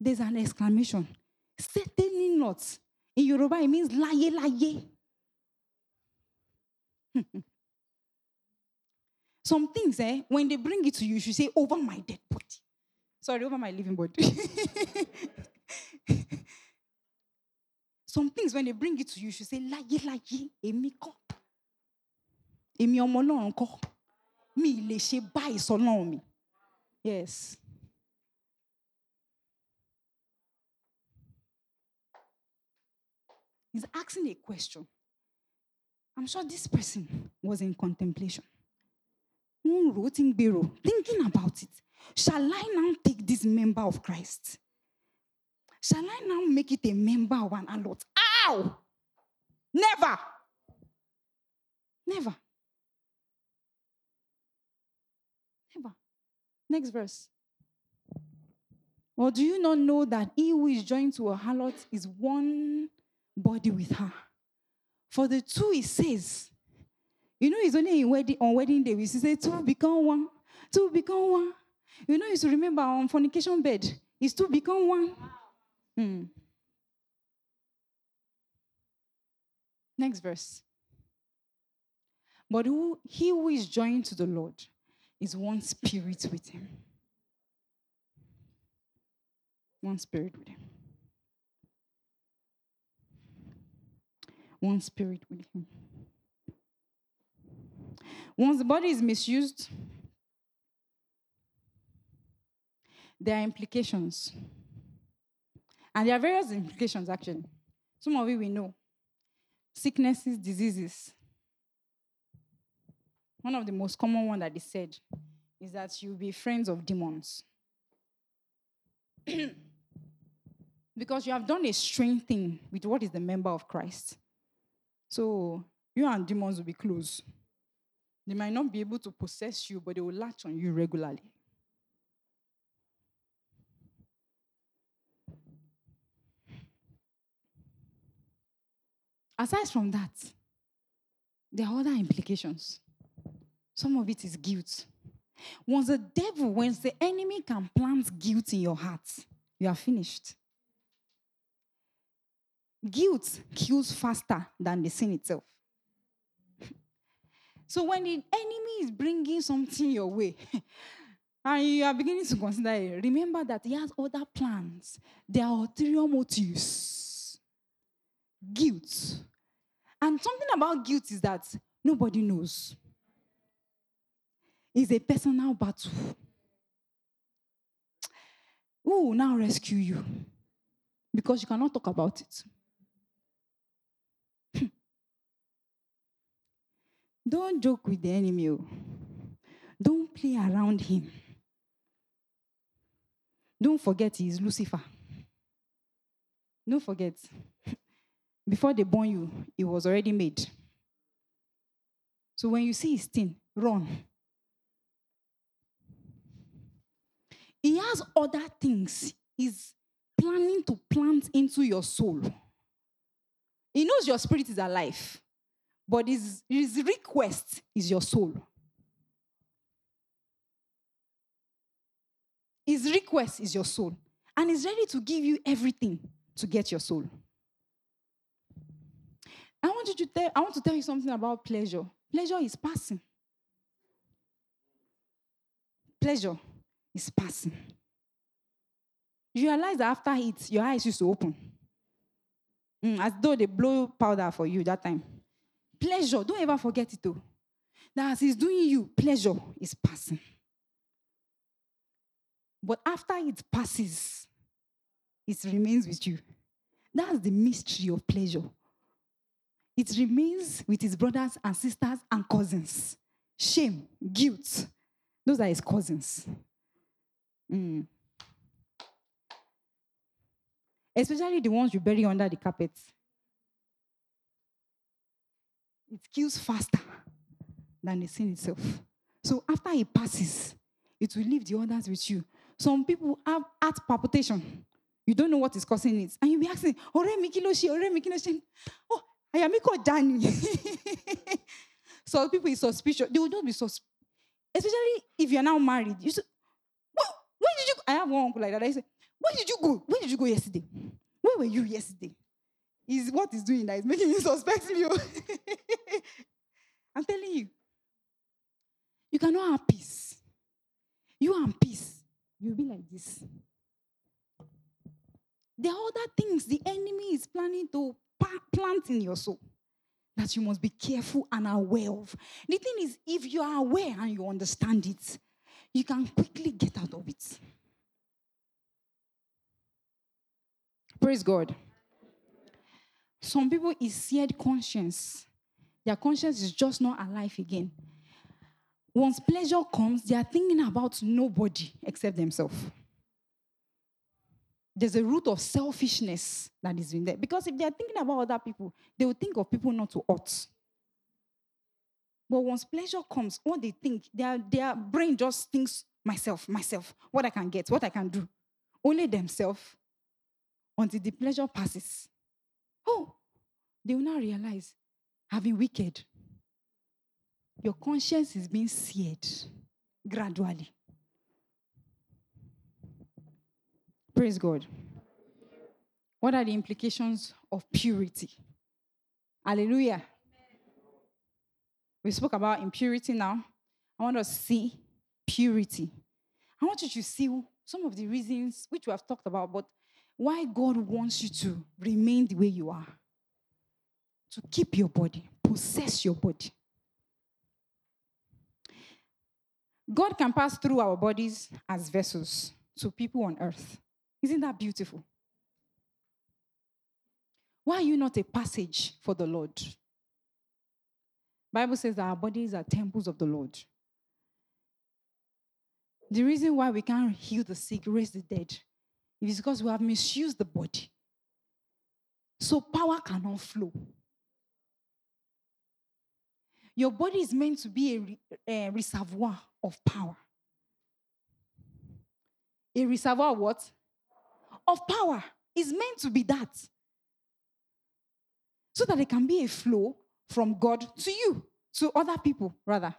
There's an exclamation. Certainly not. In Yoruba, it means laye laye. Some things, when they bring it to you, you should say, over my dead body. Sorry, over my living body. Some things, when they bring it to you, you should say, laye laye, emi ko. Emi omo Olorun ko. Mi le se bayi s'Olorun mi. Yes. He's asking a question. I'm sure this person was in contemplation. Thinking about it. Shall I now take this member of Christ? Shall I now make it a member of an adult? Ow! Never! Never. Never. Next verse. Or do you not know that he who is joined to a harlot is one body with her? For the two, he says, you know, it's only on wedding day, we say, two become one, two become one. You know, you should remember on fornication bed, it's two become one. Next verse. But he who is joined to the Lord is one spirit with him. One spirit with him. One spirit with him. Once the body is misused, there are implications. And there are various implications, actually. Some of you we know. Sicknesses, diseases. One of the most common ones that is said is that you'll be friends of demons. Because you have done a strange thing with what is the member of Christ. So you and demons will be close. They might not be able to possess you, but they will latch on you regularly. Aside from that, there are other implications. Some of it is guilt. Once the enemy can plant guilt in your heart, you are finished. Guilt kills faster than the sin itself. So when the enemy is bringing something your way, and you are beginning to consider it, remember that he has other plans. There are ulterior motives. Guilt. And something about guilt is that nobody knows. It's a personal battle. Who will now rescue you? Because you cannot talk about it. Don't joke with the enemy. Don't play around him. Don't forget he is Lucifer. Don't forget. Before they born you, he was already made. So when you see his thing, run. He has other things he's planning to plant into your soul. He knows your spirit is alive. But his request is your soul. His request is your soul. And he's ready to give you everything to get your soul. I want to tell you something about pleasure. Pleasure is passing. Pleasure is passing. You realize that after it, your eyes used to open. As though they blow powder for you that time. Pleasure, don't ever forget it though. That as he's doing you, pleasure is passing. But after it passes, it remains with you. That's the mystery of pleasure. It remains with his brothers and sisters and cousins. Shame, guilt, those are his cousins. Especially the ones you bury under the carpet. It kills faster than the sin itself. So after it passes, it will leave the others with you. Some people have heart palpitation. You don't know what is causing it. And you'll be asking, Ore mi kiloshi. Oh, ayamiko jani. So people is suspicious. They will not be suspicious. Especially if you're now married. You say, where did you go? I have one uncle like that. I say, where did you go? Where did you go yesterday? Where were you yesterday? Is what he's doing that is making you suspect you. I'm telling you. You cannot have peace. You and peace, you'll be like this. There are other things the enemy is planning to plant in your soul that you must be careful and aware of. The thing is, if you are aware and you understand it, you can quickly get out of it. Praise God. Some people is seared conscience. Their conscience is just not alive again. Once pleasure comes, they are thinking about nobody except themselves. There's a root of selfishness that is in there. Because if they are thinking about other people, they will think of people not to hurt. But once pleasure comes, what they think, their brain just thinks myself, what I can get, what I can do. Only themselves until the pleasure passes. Oh, they will now realize, I've been wicked. Your conscience is being seared gradually. Praise God. What are the implications of purity? Hallelujah. Amen. We spoke about impurity now. I want us to see purity. I want you to see some of the reasons which we have talked about, but why God wants you to remain the way you are. To keep your body. Possess your body. God can pass through our bodies as vessels to people on earth. Isn't that beautiful? Why are you not a passage for the Lord? The Bible says that our bodies are temples of the Lord. The reason why we can't heal the sick, raise the dead, it is because we have misused the body. So power cannot flow. Your body is meant to be a reservoir of power. A reservoir of what? Of power. It's meant to be that. So that it can be a flow from God to you, to other people, rather.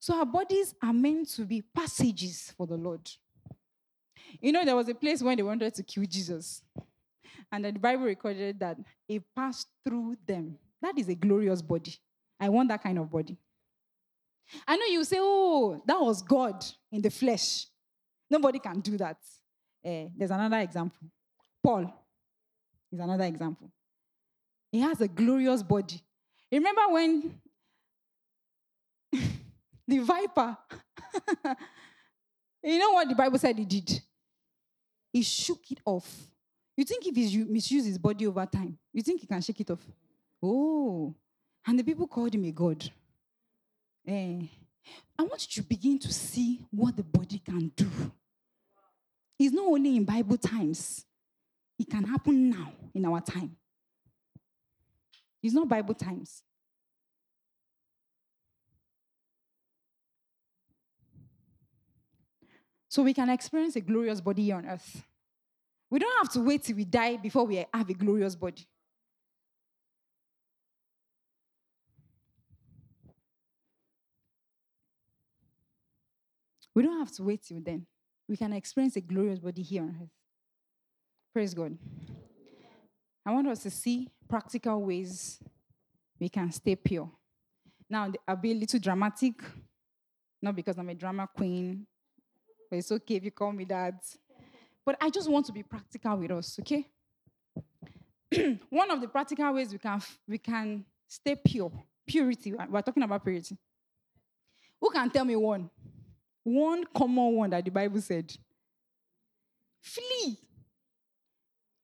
So our bodies are meant to be passages for the Lord. You know, there was a place when they wanted to kill Jesus. And the Bible recorded that it passed through them. That is a glorious body. I want that kind of body. I know you say, oh, that was God in the flesh. Nobody can do that. There's another example. Paul is another example. He has a glorious body. Remember when the viper, you know what the Bible said he did? He shook it off. You think if he misused his body over time, you think he can shake it off? Oh. And the people called him a god. I want you to begin to see what the body can do. It's not only in Bible times. It can happen now in our time. It's not Bible times. So we can experience a glorious body here on earth. We don't have to wait till we die before we have a glorious body. We don't have to wait till then. We can experience a glorious body here on earth. Praise God. I want us to see practical ways we can stay pure. Now, I'll be a little dramatic. Not because I'm a drama queen. But it's okay if you call me that. But I just want to be practical with us, okay? One of the practical ways we can stay pure. Purity. We're talking about purity. Who can tell me one? One common one that the Bible said. Flee.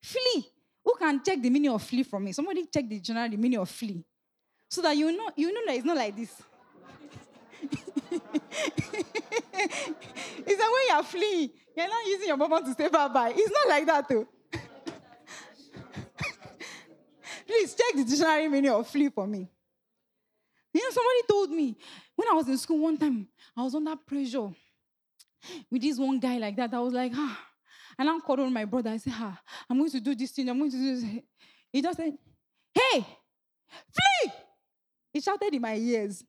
Flee. Who can check the meaning of flee for me? Somebody check the dictionary, the meaning of flee. So that you know that it's not like this. It's that when you're fleeing, you're not using your bubble to say bye-bye. It's not like that, though. Please check the dictionary meaning of flee for me. You know, somebody told me, when I was in school one time, I was under pressure with this one guy like that. I was like, ah. And I called on my brother. I said, ah, I'm going to do this thing. I'm going to do this. He just said, hey, flee! He shouted in my ears.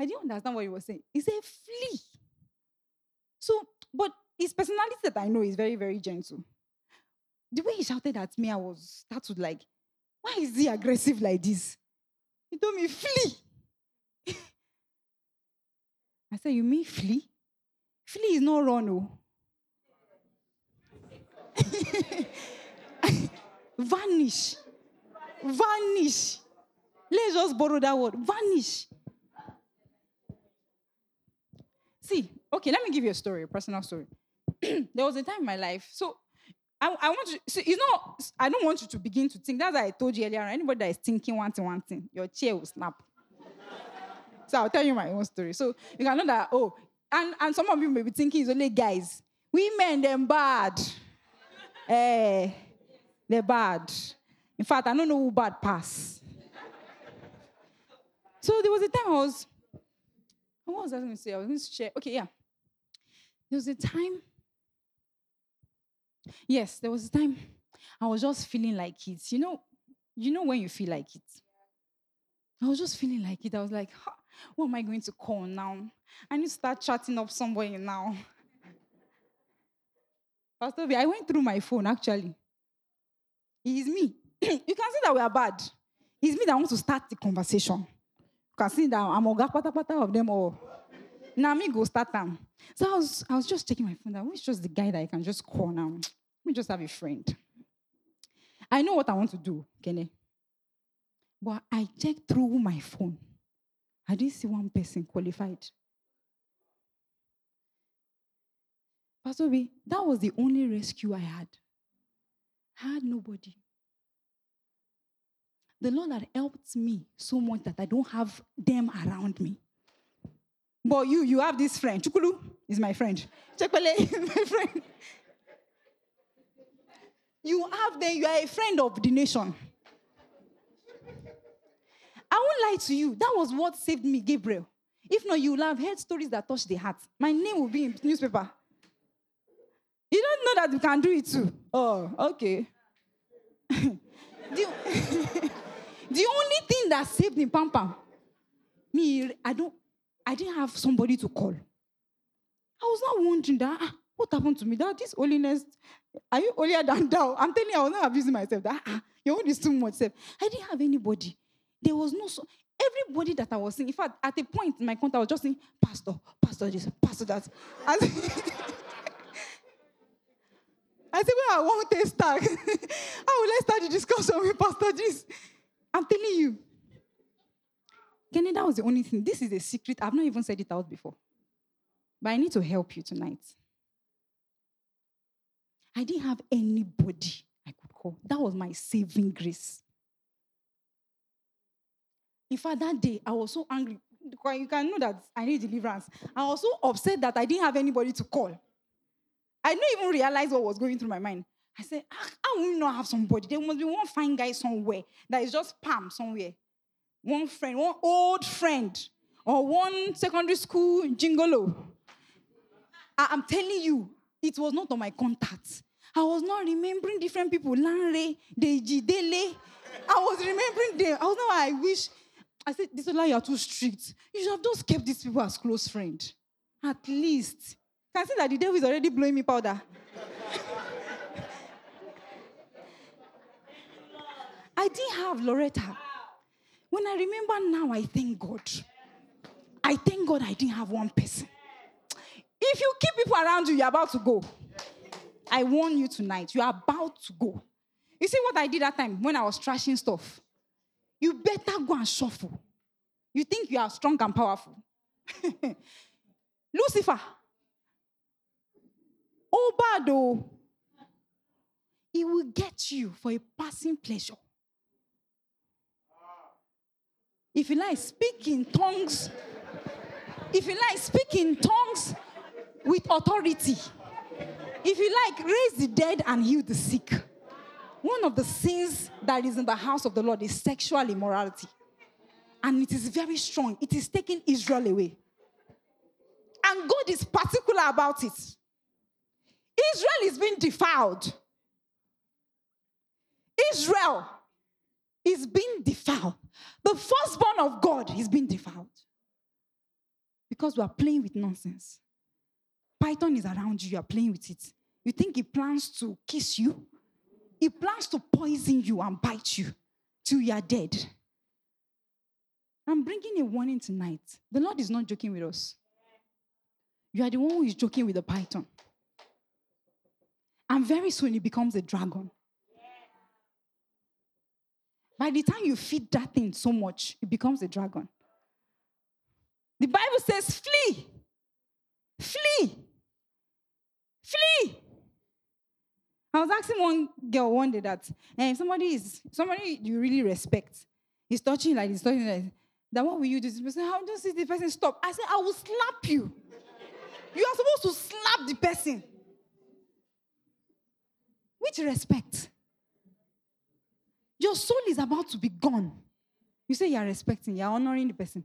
I didn't understand what he was saying. He said, flee. So, but his personality that I know is very, very gentle. The way he shouted at me, I was startled, like, why is he aggressive like this? He told me, flee. I said, you mean flee? Flee is not run, no. Vanish. Vanish. Let's just borrow that word. Vanish. See, okay, let me give you a story, a personal story. There was a time in my life. So I want you, so you know, I don't want you to begin to think. That's what I told you earlier. Anybody that is thinking one thing, your chair will snap. So I'll tell you my own story. So you can know that, oh, and some of you may be thinking it's only guys. Women, they're bad. They're bad. In fact, I don't know who bad pass. So there was a time what was I going to say? I was going to share. Okay, yeah. There was a time I was just feeling like it. You know when you feel like it? I was just feeling like it. I was like, huh, what am I going to call now? I need to start chatting up somebody now. Pastor B, I went through my phone, actually. It's me. You can see that we are bad. It's me that wants to start the conversation. You can see that I'm oga pata of them all. Now me go start them. So I was just checking my phone. That which just the guy that I can just call now. Let me just have a friend. I know what I want to do, Kenny. But I checked through my phone. I didn't see one person qualified. Pastor B, that was the only rescue I had. I had nobody. The Lord had helped me so much that I don't have them around me. But you have this friend. Chukulu is my friend. Chekpele is my friend. You have them. You are a friend of the nation. I won't lie to you. That was what saved me, Gabriel. If not, you will have heard stories that touch the heart. My name will be in the newspaper. You don't know that you can do it too. Oh, okay. The only thing that saved me, Pam, me, I didn't have somebody to call. I was not wondering that, what happened to me? That this holiness Are you holier than thou? I'm telling you, I was not abusing myself. Your own is too much. Self. I didn't have anybody. There was no... everybody that I was seeing, in fact, at a point in my contact, I was just saying, Pastor this, Pastor that. And I said, well, I won't take stack. How will I start the discussion with Pastor this? I'm telling you. Kenny, that was the only thing. This is a secret. I've not even said it out before. But I need to help you tonight. I didn't have anybody I could call. That was my saving grace. In fact, that day, I was so angry. You can know that I need deliverance. I was so upset that I didn't have anybody to call. I didn't even realize what was going through my mind. I said, I will not have somebody. There must be one fine guy somewhere that is just Pam somewhere. One friend, one old friend, or one secondary school gigolo. I'm telling you, it was not on my contacts. I was not remembering different people. Lanre, Deji, Dele. I was remembering them. I was not, I wish... I said, this is why you are too strict. You should have just kept these people as close friends. At least. Can I see that the devil is already blowing me powder? I didn't have Loretta. When I remember now, I thank God. I thank God I didn't have one person. If you keep people around you, you're about to go. I warn you tonight, you're about to go. You see what I did that time when I was trashing stuff? You better go and shuffle. You think you are strong and powerful. Lucifer. Obado. He will get you for a passing pleasure. If you like, speak in tongues. If you like, speak in tongues with authority. If you like, raise the dead and heal the sick. One of the sins that is in the house of the Lord is sexual immorality. And it is very strong. It is taking Israel away. And God is particular about it. Israel is being defiled. Israel is being defiled. The firstborn of God is being defiled. Because we are playing with nonsense. Python is around you. You are playing with it. You think it plans to kiss you? It plans to poison you and bite you till you are dead. I'm bringing a warning tonight. The Lord is not joking with us. You are the one who is joking with the python. And very soon it becomes a dragon. By the time you feed that thing so much, it becomes a dragon. The Bible says, flee. Flee. Flee. I was asking one girl one day that somebody you really respect is touching like this, touching like that. What will you do? This person, how does the person stop? I said, I will slap you. You are supposed to slap the person. With respect. Your soul is about to be gone. You say you are respecting, you are honoring the person.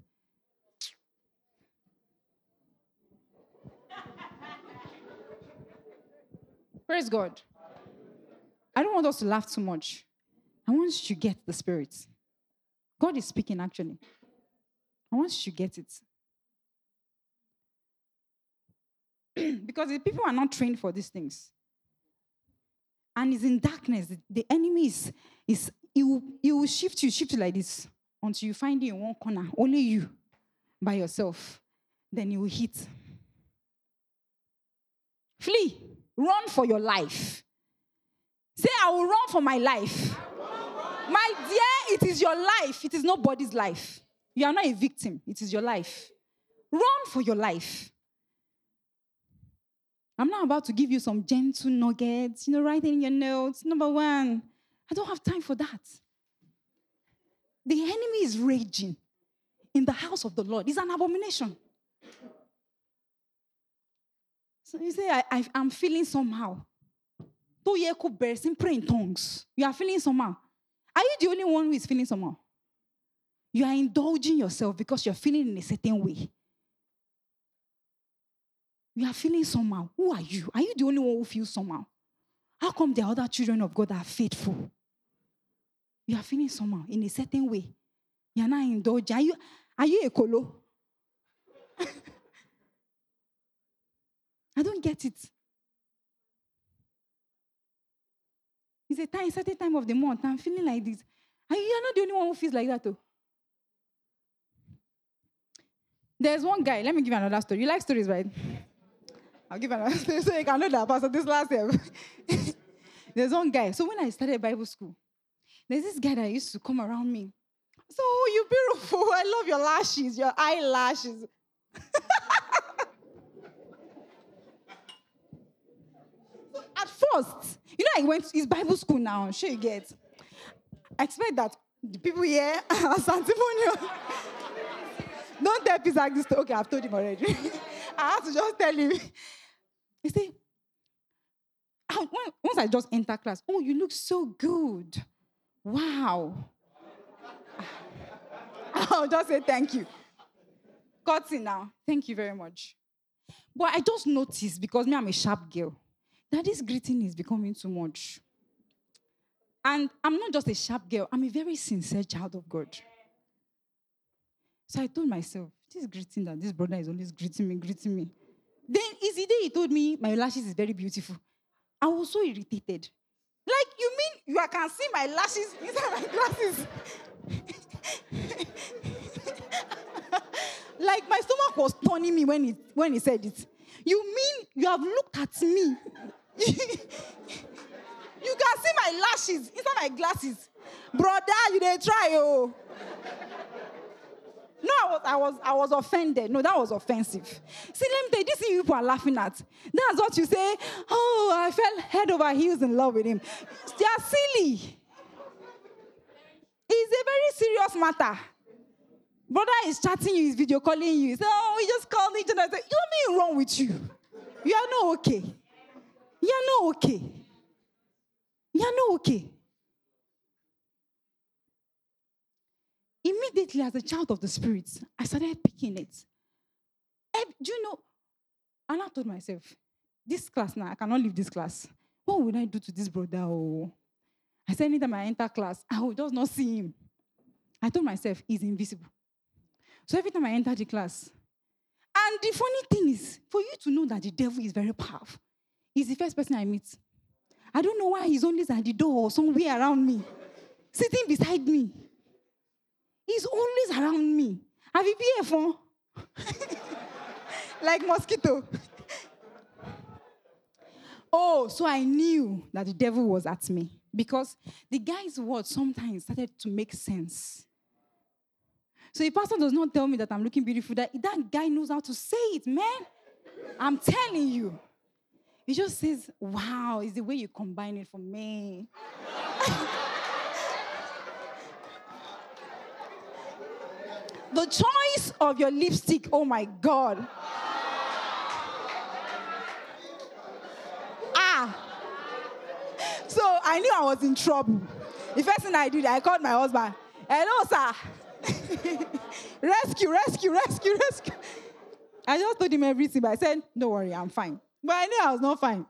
Praise God. I don't want us to laugh too much. I want you to get the Spirit. God is speaking, actually. I want you to get it. Because the people are not trained for these things. And it's in darkness. The enemy is he will shift you like this until you find it in one corner. Only you, by yourself. Then you will hit. Flee. Run for your life. Say, I will run for my life. My dear, it is your life. It is nobody's life. You are not a victim. It is your life. Run for your life. I'm not about to give you some gentle nuggets, write in your notes. Number one, I don't have time for that. The enemy is raging in the house of the Lord. It's an abomination. So you say, I'm feeling somehow. Pray in tongues. You are feeling somehow. Are you the only one who is feeling somehow? You are indulging yourself because you are feeling in a certain way. You are feeling somehow. Who are you? Are you the only one who feels somehow? How come there are other children of God that are faithful? You are feeling somehow in a certain way. You are not indulging. Are you a colo? I don't get it. It's a certain time of the month. I'm feeling like this. And you're not the only one who feels like that, though. There's one guy. Let me give you another story. You like stories, right? I'll give another story so you can know that pastor this last year. There's one guy. So when I started Bible school, there's this guy that used to come around me. So you're beautiful. I love your lashes, your eyelashes. So at first, you know, I went. It's Bible school now. I'm sure you get. I expect that the people here are Santifonio. Don't tell Pizak this story. Okay, I've told him already. I have to just tell him. You see, once I just enter class, oh, you look so good. Wow. I'll just say thank you. Got it now. Thank you very much. But I just noticed, because me, I'm a sharp girl, that this greeting is becoming too much. And I'm not just a sharp girl. I'm a very sincere child of God. So I told myself, this greeting that this brother is always greeting me. Then easy day he told me, my lashes is very beautiful. I was so irritated. Like, you mean you can see my lashes inside my glasses? Like, my stomach was turning me when he said it. You mean you have looked at me? You can see my lashes inside my glasses. Brother, you didn't try, oh. No, I was offended. No, that was offensive. See, let me tell you, this thing you people are laughing at. That's what you say. Oh, I fell head over heels in love with him. They are silly. It's a very serious matter. Brother is chatting you, he's video calling you. He says, oh, we just called each other. I said, you mean wrong with you? You are not okay. You are not okay. You are not okay. Immediately, as a child of the Spirit, I started picking it. Do you know? And I told myself, this class now, I cannot leave this class. What would I do to this brother? Oh, I said, anytime I enter class, I will just not see him. I told myself, he's invisible. So every time I enter the class, and the funny thing is, for you to know that the devil is very powerful, he's the first person I meet. I don't know why he's always at the door or somewhere around me, sitting beside me. He's always around me. Have you been here for? Like mosquito. Oh, so I knew that the devil was at me because the guy's words sometimes started to make sense. So if pastor does not tell me that I'm looking beautiful, that guy knows how to say it, man. I'm telling you. He just says, wow, it's the way you combine it for me. The choice of your lipstick, oh my God. So I knew I was in trouble. The first thing I did, I called my husband. Hello, sir. Rescue. I just told him everything, but I said, don't worry, I'm fine. But I knew I was not fine.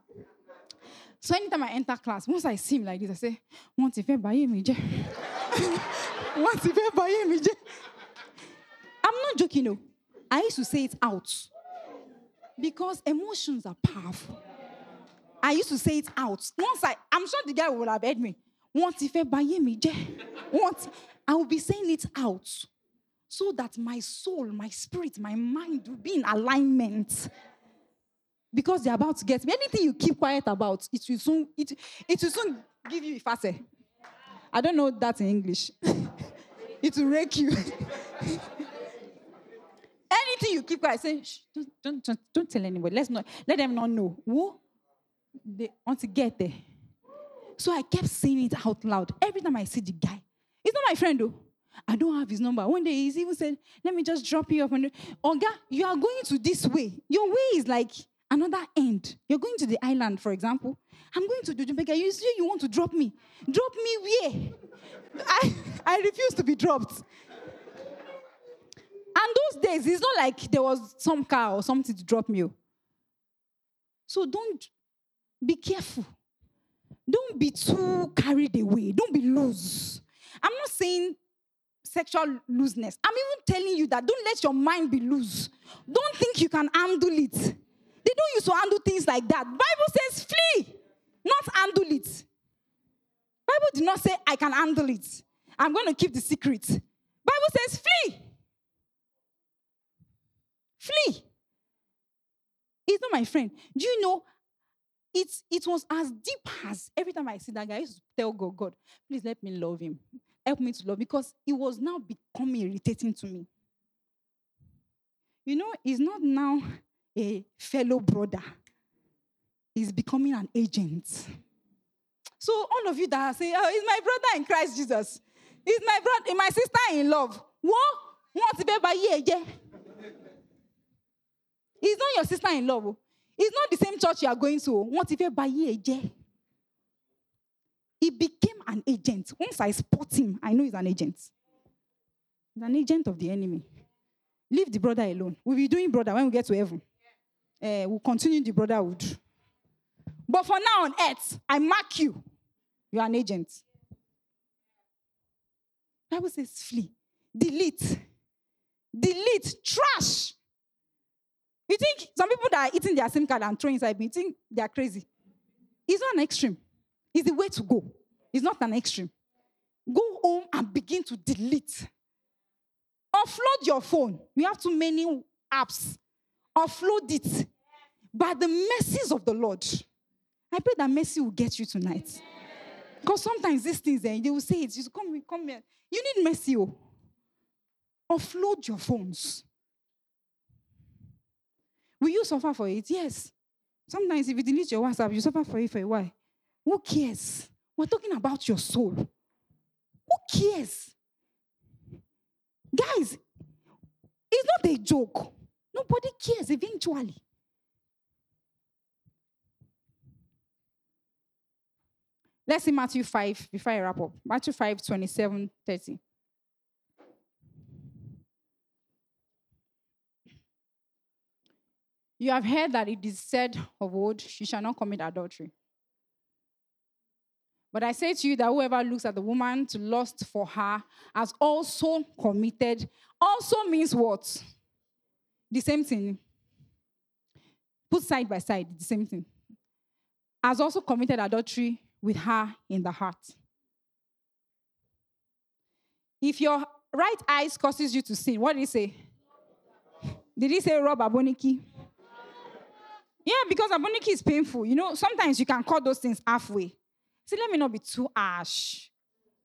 So anytime I enter class, once I see him like this, I say, Once if I buy him, I'm not joking, no. I used to say it out. Because emotions are powerful. I used to say it out. I'm sure the guy would have heard me. Once if I buy him, I will be saying it out. So that my soul, my spirit, my mind will be in alignment. Because they're about to get me. Anything you keep quiet about, it will soon give you ifase. I don't know that in English. It will wreck you. Anything you keep quiet, say, shh, don't tell anybody. Let them not know. Who? They want to get there. So I kept saying it out loud. Every time I see the guy, he's not my friend though. I don't have his number. One day he's even said, let me just drop you off. Oga, you are going to this way. Your way is like another end. You're going to the island, for example. I'm going to Dujubeka. You say you want to drop me. Drop me where? I refuse to be dropped. And those days, it's not like there was some car or something to drop me. So don't be careful. Don't be too carried away. Don't be loose. I'm not saying sexual looseness. I'm even telling you that don't let your mind be loose. Don't think you can handle it. They don't used to handle things like that. Bible says flee, not handle it. Bible did not say, I can handle it. I'm going to keep the secret. Bible says, flee. Flee. He's not my friend. Do you know, it was as deep as, every time I see that guy, I used to tell God, God, please let me love him. Help me to love, because it was now becoming irritating to me. You know, he's not now a fellow brother. He's becoming an agent. So all of you that say, oh, he's my brother in Christ Jesus. He's my brother, my sister in love. What? He's not your sister in love. It's not the same church you are going to. He became an agent. Once I spot him, I know he's an agent. He's an agent of the enemy. Leave the brother alone. We'll be doing brother when we get to heaven. We'll continue the brotherhood. But for now on earth, I mark you. You're an agent. The Bible says flee. Delete. Trash. You think some people that are eating their SIM card and throwing inside me, you think they are crazy? It's not an extreme. It's the way to go. It's not an extreme. Go home and begin to delete. Offload your phone. You have too many apps. Offload it. By the mercies of the Lord. I pray that mercy will get you tonight. Because sometimes these things, they will say it. You come here. You need mercy. Oh. Offload your phones. Will you suffer for it? Yes. Sometimes if you delete your WhatsApp, you suffer for it for a while. Who cares? We're talking about your soul. Who cares? Guys, it's not a joke. Nobody cares eventually. Let's see Matthew 5 before I wrap up. Matthew 5, 27, 30. You have heard that it is said of old, you shall not commit adultery. But I say to you that whoever looks at the woman to lust for her has also committed. Also means what? The same thing. Put side by side, the same thing. Has also committed adultery with her in the heart. If your right eye causes you to sin, what did he say? Did he say rob aboniki? Yeah, because aboniki is painful. You know, sometimes you can cut those things halfway. See, let me not be too harsh.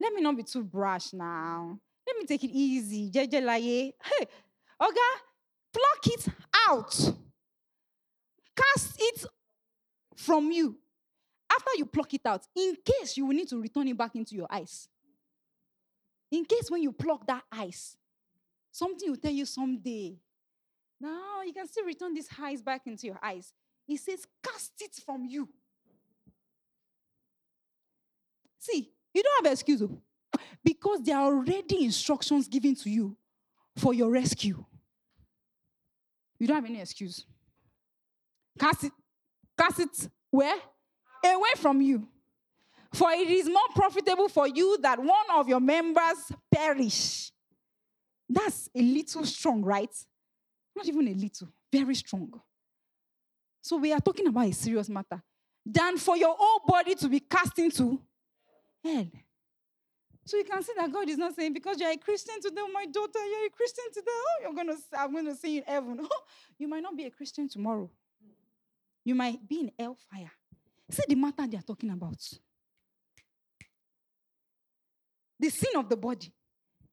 Let me not be too brash now. Let me take it easy. JJ Laye. Hey, Oga, pluck it out. Cast it from you. After you pluck it out, in case you will need to return it back into your eyes. In case when you pluck that eyes, something will tell you someday, now you can still return these eyes back into your eyes. He says, cast it from you. See, you don't have an excuse. Because there are already instructions given to you for your rescue. You don't have any excuse. Cast it where? Away from you. For it is more profitable for you that one of your members perish. That's a little strong, right? Not even a little. Very strong. So we are talking about a serious matter. Than for your whole body to be cast into hell. So you can see that God is not saying, because you're a Christian today, my daughter, you're a Christian today, oh, I'm going to see you in heaven. Oh, you might not be a Christian tomorrow. You might be in hellfire. See the matter they are talking about. The sin of the body.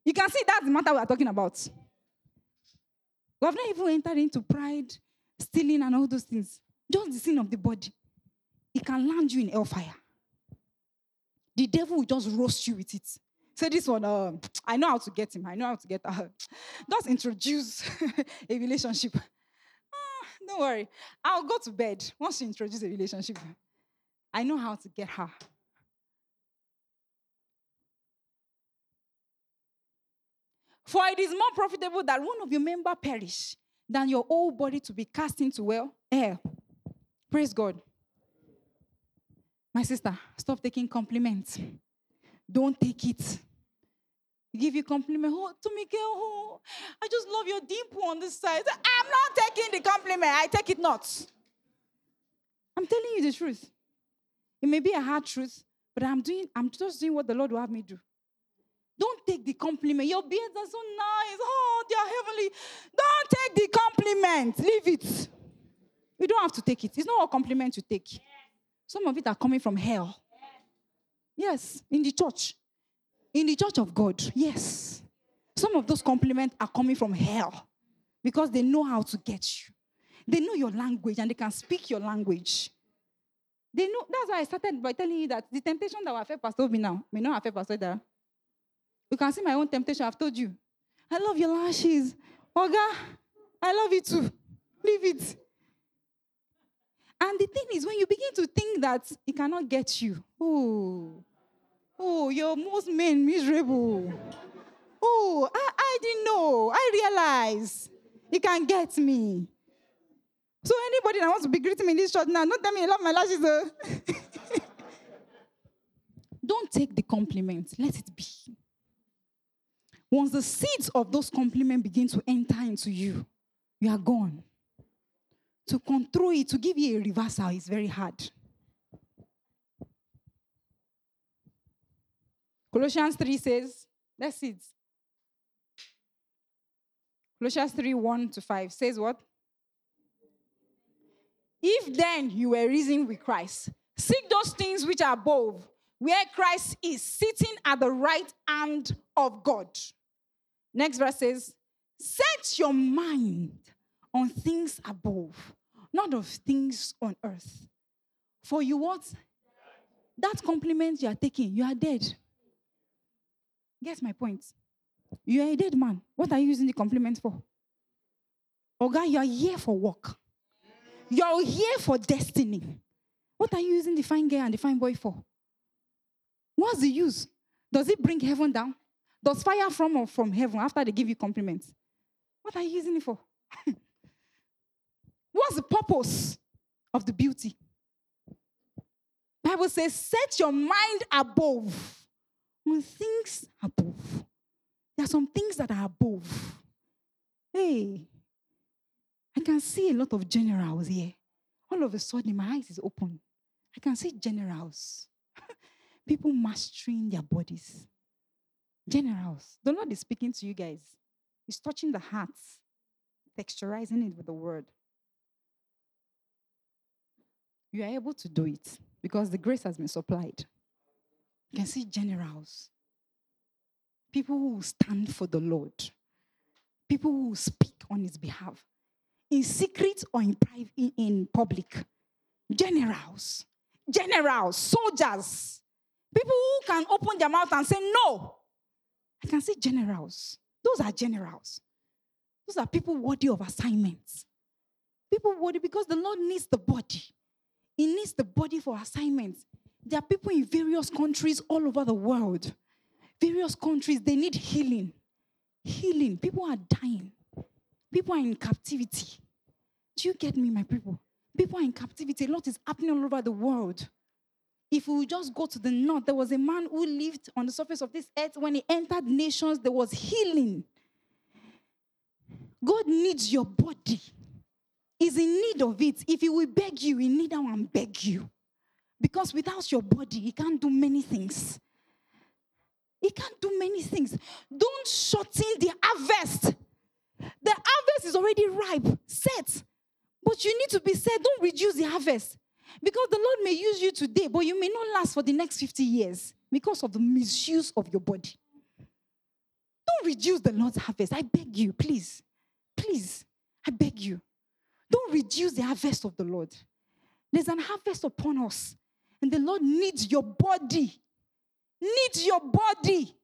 You can see that's the matter we are talking about. We have not even entered into pride, stealing, and all those things. Just the sin of the body. It can land you in hellfire. The devil will just roast you with it. Say this one, I know how to get him. I know how to get her. Just introduce a relationship. Don't worry. I'll go to bed once you introduce a relationship. I know how to get her. For it is more profitable that one of your member perish than your whole body to be cast into hell. Praise God. My sister, stop taking compliments. Don't take it. Give you compliment. Oh, Tomike, oh, I just love your dimple on this side. I'm not taking the compliment. I take it not. I'm telling you the truth. It may be a hard truth, But I'm just doing what the Lord will have me do. Don't take the compliment. Your beards are so nice. Oh, they are heavenly. Don't take the compliment. Leave it. You don't have to take it. It's not all compliments you take. Yeah. Some of it are coming from hell. Yeah. Yes, in the church. In the church of God. Yes. Some of those compliments are coming from hell because they know how to get you. They know your language and they can speak your language. They know. That's why I started by telling you that the temptation that will affect Pastor Ovi now may not affect Pastor Dara. You can see my own temptation. I've told you. I love your lashes. Oga, I love you too. Leave it. And the thing is, when you begin to think that it cannot get you, oh, you're most men miserable. Oh, I didn't know. I realize it can get me. So anybody that wants to be greeting me in this short now, don't tell me you love my lashes. Don't take the compliment. Let it be. Once the seeds of those compliments begin to enter into you, you are gone. To control it, to give you a reversal is very hard. Colossians 3 says, that's it. Colossians 3:1-5 says what? If then you were risen with Christ, seek those things which are above, where Christ is sitting at the right hand of God. Next verse says, set your mind on things above, not of things on earth. For you what? That compliment you are taking, you are dead. Guess my point. You are a dead man. What are you using the compliment for? Oh God, you are here for work. You are here for destiny. What are you using the fine girl and the fine boy for? What's the use? Does it bring heaven down? Does fire from heaven after they give you compliments? What are you using it for? What's the purpose of the beauty? Bible says, set your mind above, on things above. There are some things that are above. Hey, I can see a lot of generals here. All of a sudden, my eyes is open. I can see generals. People mastering their bodies. Generals. The Lord is speaking to you guys. He's touching the hearts, texturizing it with the word. You are able to do it because the grace has been supplied. You can see generals, people who stand for the Lord, people who speak on his behalf, in secret or in private, in public. Generals, soldiers, people who can open their mouth and say no. I can see generals. Those are generals. Those are people worthy of assignments. People worthy because the Lord needs the body. He needs the body for assignments. There are people in various countries all over the world. Various countries, they need healing. Healing. People are dying. People are in captivity. Do you get me, my people? People are in captivity. A lot is happening all over the world. If we just go to the north, there was a man who lived on the surface of this earth. When he entered nations, there was healing. God needs your body. He's in need of it. If he will beg you, he need now and beg you. Because without your body, he can't do many things. He can't do many things. Don't shorten the harvest. The harvest is already ripe, set. But you need to be set. Don't reduce the harvest. Because the Lord may use you today, but you may not last for the next 50 years because of the misuse of your body. Don't reduce the Lord's harvest. I beg you, please. Please, I beg you. Don't reduce the harvest of the Lord. There's an harvest upon us. And the Lord needs your body. Needs your body.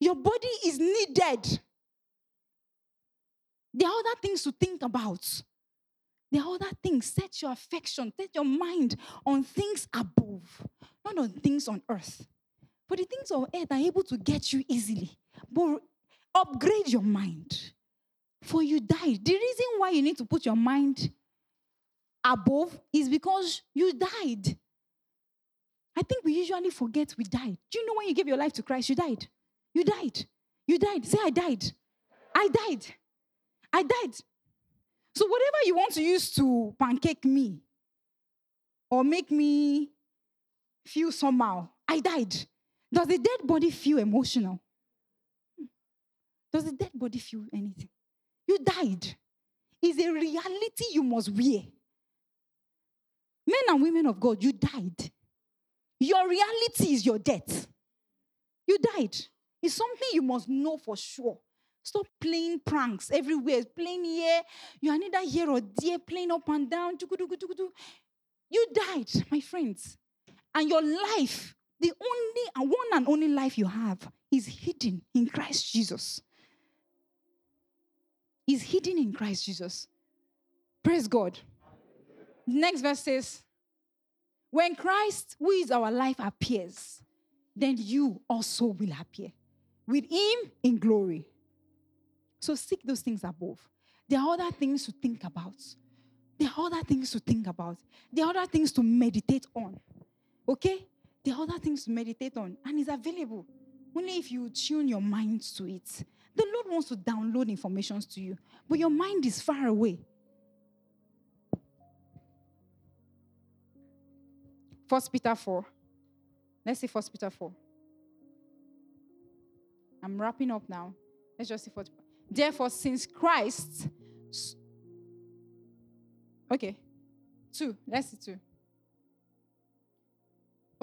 Your body is needed. There are other things to think about. There are other things. Set your affection, set your mind on things above, not on things on earth. For the things of earth are able to get you easily. But upgrade your mind. For you died. The reason why you need to put your mind above is because you died. I think we usually forget we died. Do you know when you gave your life to Christ, you died? You died. You died. Say, I died. I died. I died. So whatever you want to use to pancake me or make me feel somehow, I died. Does a dead body feel emotional? Does a dead body feel anything? You died. It's a reality you must wear. Men and women of God, you died. Your reality is your death. You died. It's something you must know for sure. Stop playing pranks everywhere. Playing here. You are neither here or there. Playing up and down. You died, my friends. And your life, the only one and only life you have, is hidden in Christ Jesus. Is hidden in Christ Jesus. Praise God. Next verse says, when Christ, who is our life, appears, then you also will appear with him in glory. So seek those things above. There are other things to think about. There are other things to think about. There are other things to meditate on. Okay? There are other things to meditate on. And it's available only if you tune your mind to it. The Lord wants to download information to you, but your mind is far away. First Peter 4. Let's see First Peter 4. I'm wrapping up now. Let's just see First Peter. Therefore, since Christ... Okay. 2. Let's see 2.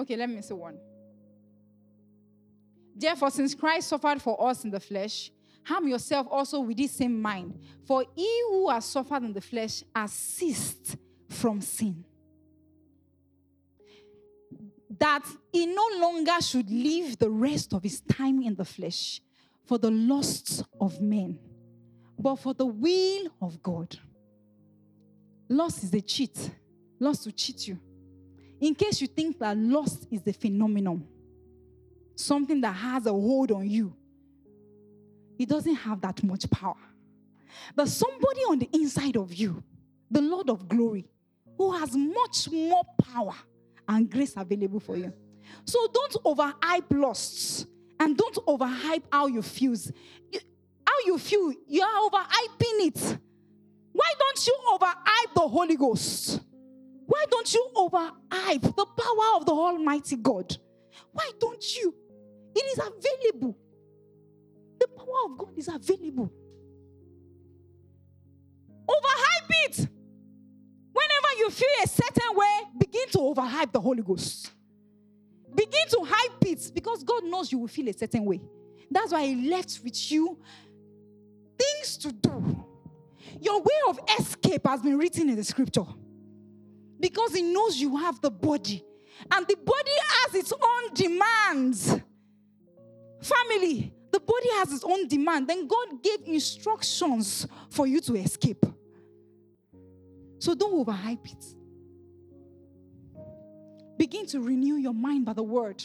Okay, let me see 1. Therefore, since Christ suffered for us in the flesh, harm yourself also with this same mind. For he who has suffered in the flesh has ceased from sin, that he no longer should live the rest of his time in the flesh for the lusts of men, but for the will of God. Lust is a cheat. Lust will cheat you. In case you think that lust is the phenomenon, something that has a hold on you, it doesn't have that much power. But somebody on the inside of you, the Lord of glory, who has much more power and grace available for you. So don't overhype lusts, and don't overhype how you feel. You are overhyping it. Why don't you overhype the Holy Ghost? Why don't you overhype the power of the Almighty God? Why don't you? It is available. The power of God is available. Overhype it. Whenever you feel a certain way, begin to overhype the Holy Ghost. Begin to hype it, because God knows you will feel a certain way. That's why He left with you things to do. Your way of escape has been written in the scripture, because He knows you have the body, and the body has its own demands. Family, the body has its own demand. Then God gave instructions for you to escape. So don't overhype it. Begin to renew your mind by the word.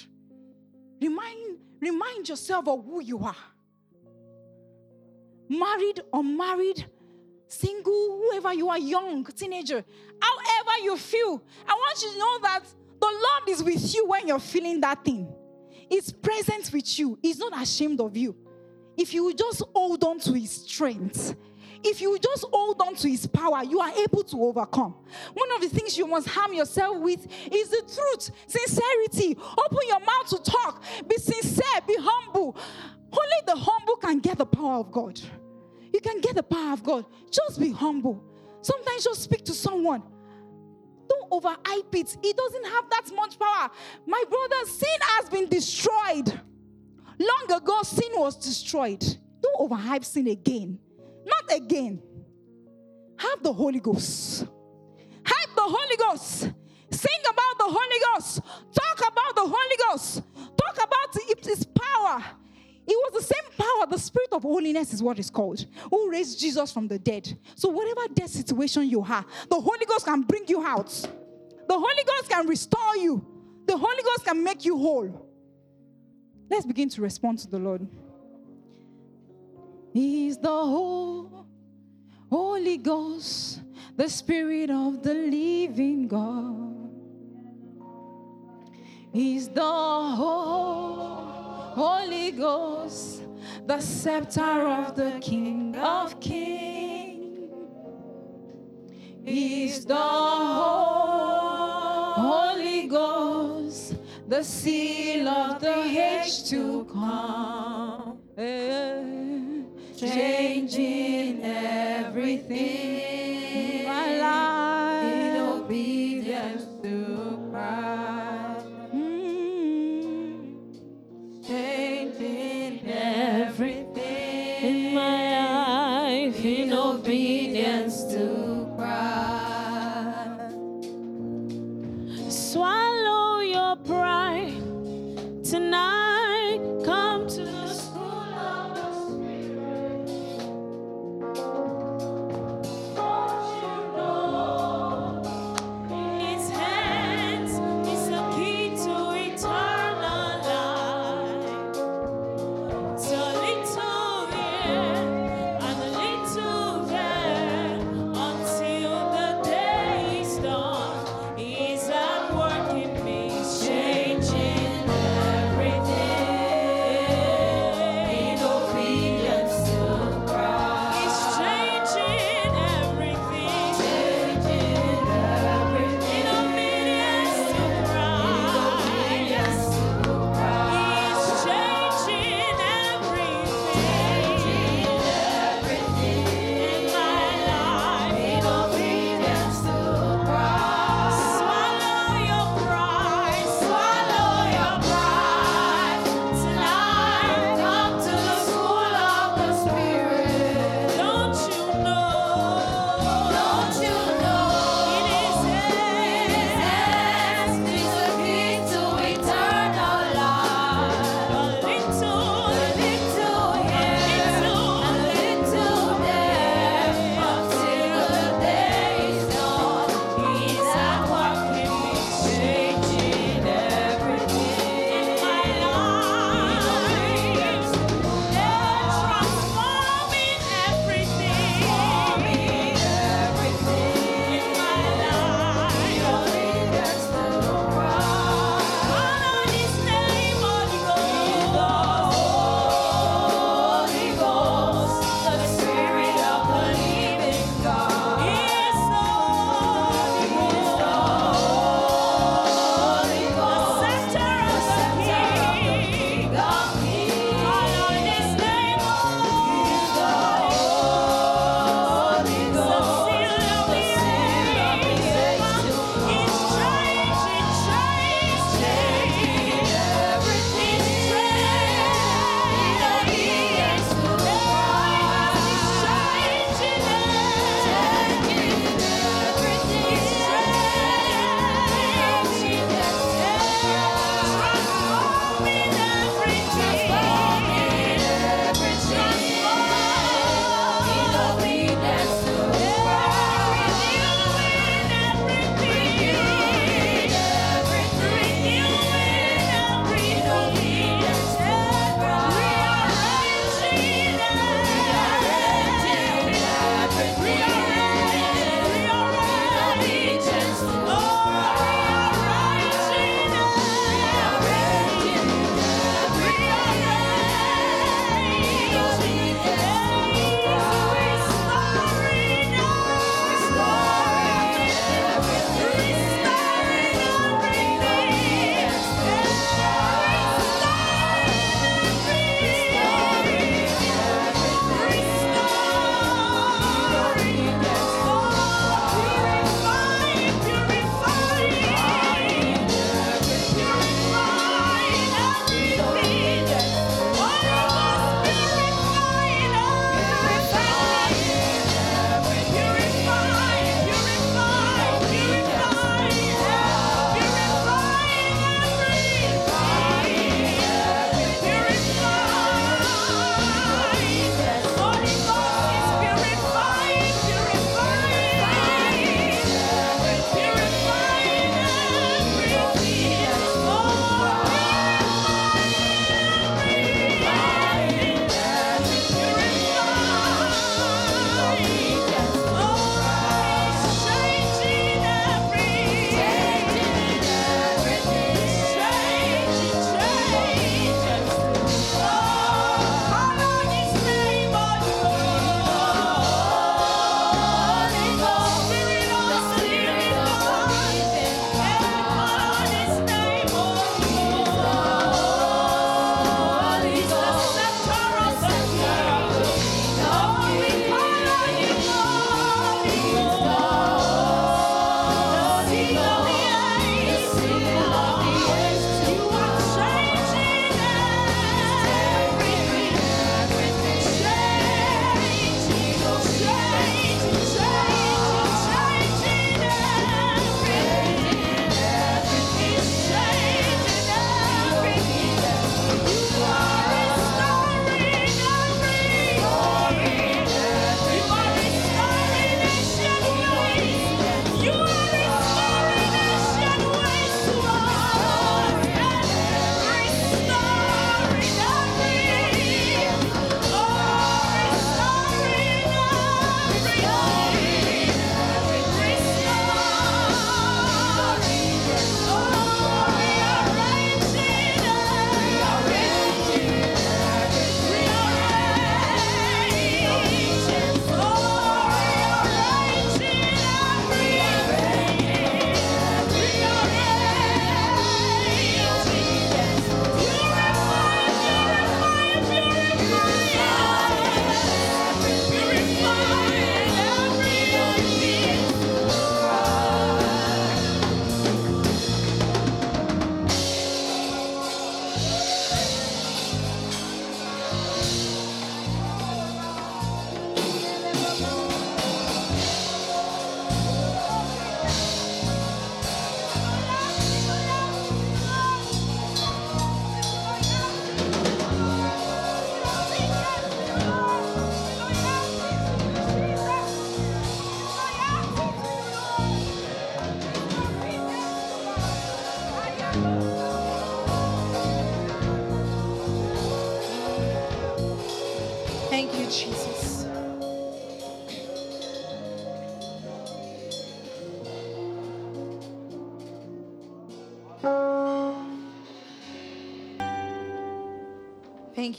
Remind yourself of who you are. Married, unmarried, single, whoever you are, young, teenager, however you feel, I want you to know that the Lord is with you when you're feeling that thing. He's present with you. He's not ashamed of you. If you just hold on to His strength, if you just hold on to His power, you are able to overcome. One of the things you must harm yourself with is the truth, sincerity. Open your mouth to talk. Be sincere. Be humble. Only the humble can get the power of God. You can get the power of God. Just be humble. Sometimes just speak to someone. Don't overhype it. It doesn't have that much power. My brother, sin has been destroyed. Long ago, sin was destroyed. Don't overhype sin again. Not again. Have the Holy Ghost. Hype the Holy Ghost. Sing about the Holy Ghost. Talk about the Holy Ghost. Talk about His power. It was the same power. The spirit of holiness is what it's called, who raised Jesus from the dead. So whatever death situation you have, the Holy Ghost can bring you out. The Holy Ghost can restore you. The Holy Ghost can make you whole. Let's begin to respond to the Lord. He's the Holy Ghost, the Spirit of the living God. He's the Holy Ghost, the scepter of the King of Kings. He's the Holy Ghost, the seal of the age to come, changing everything.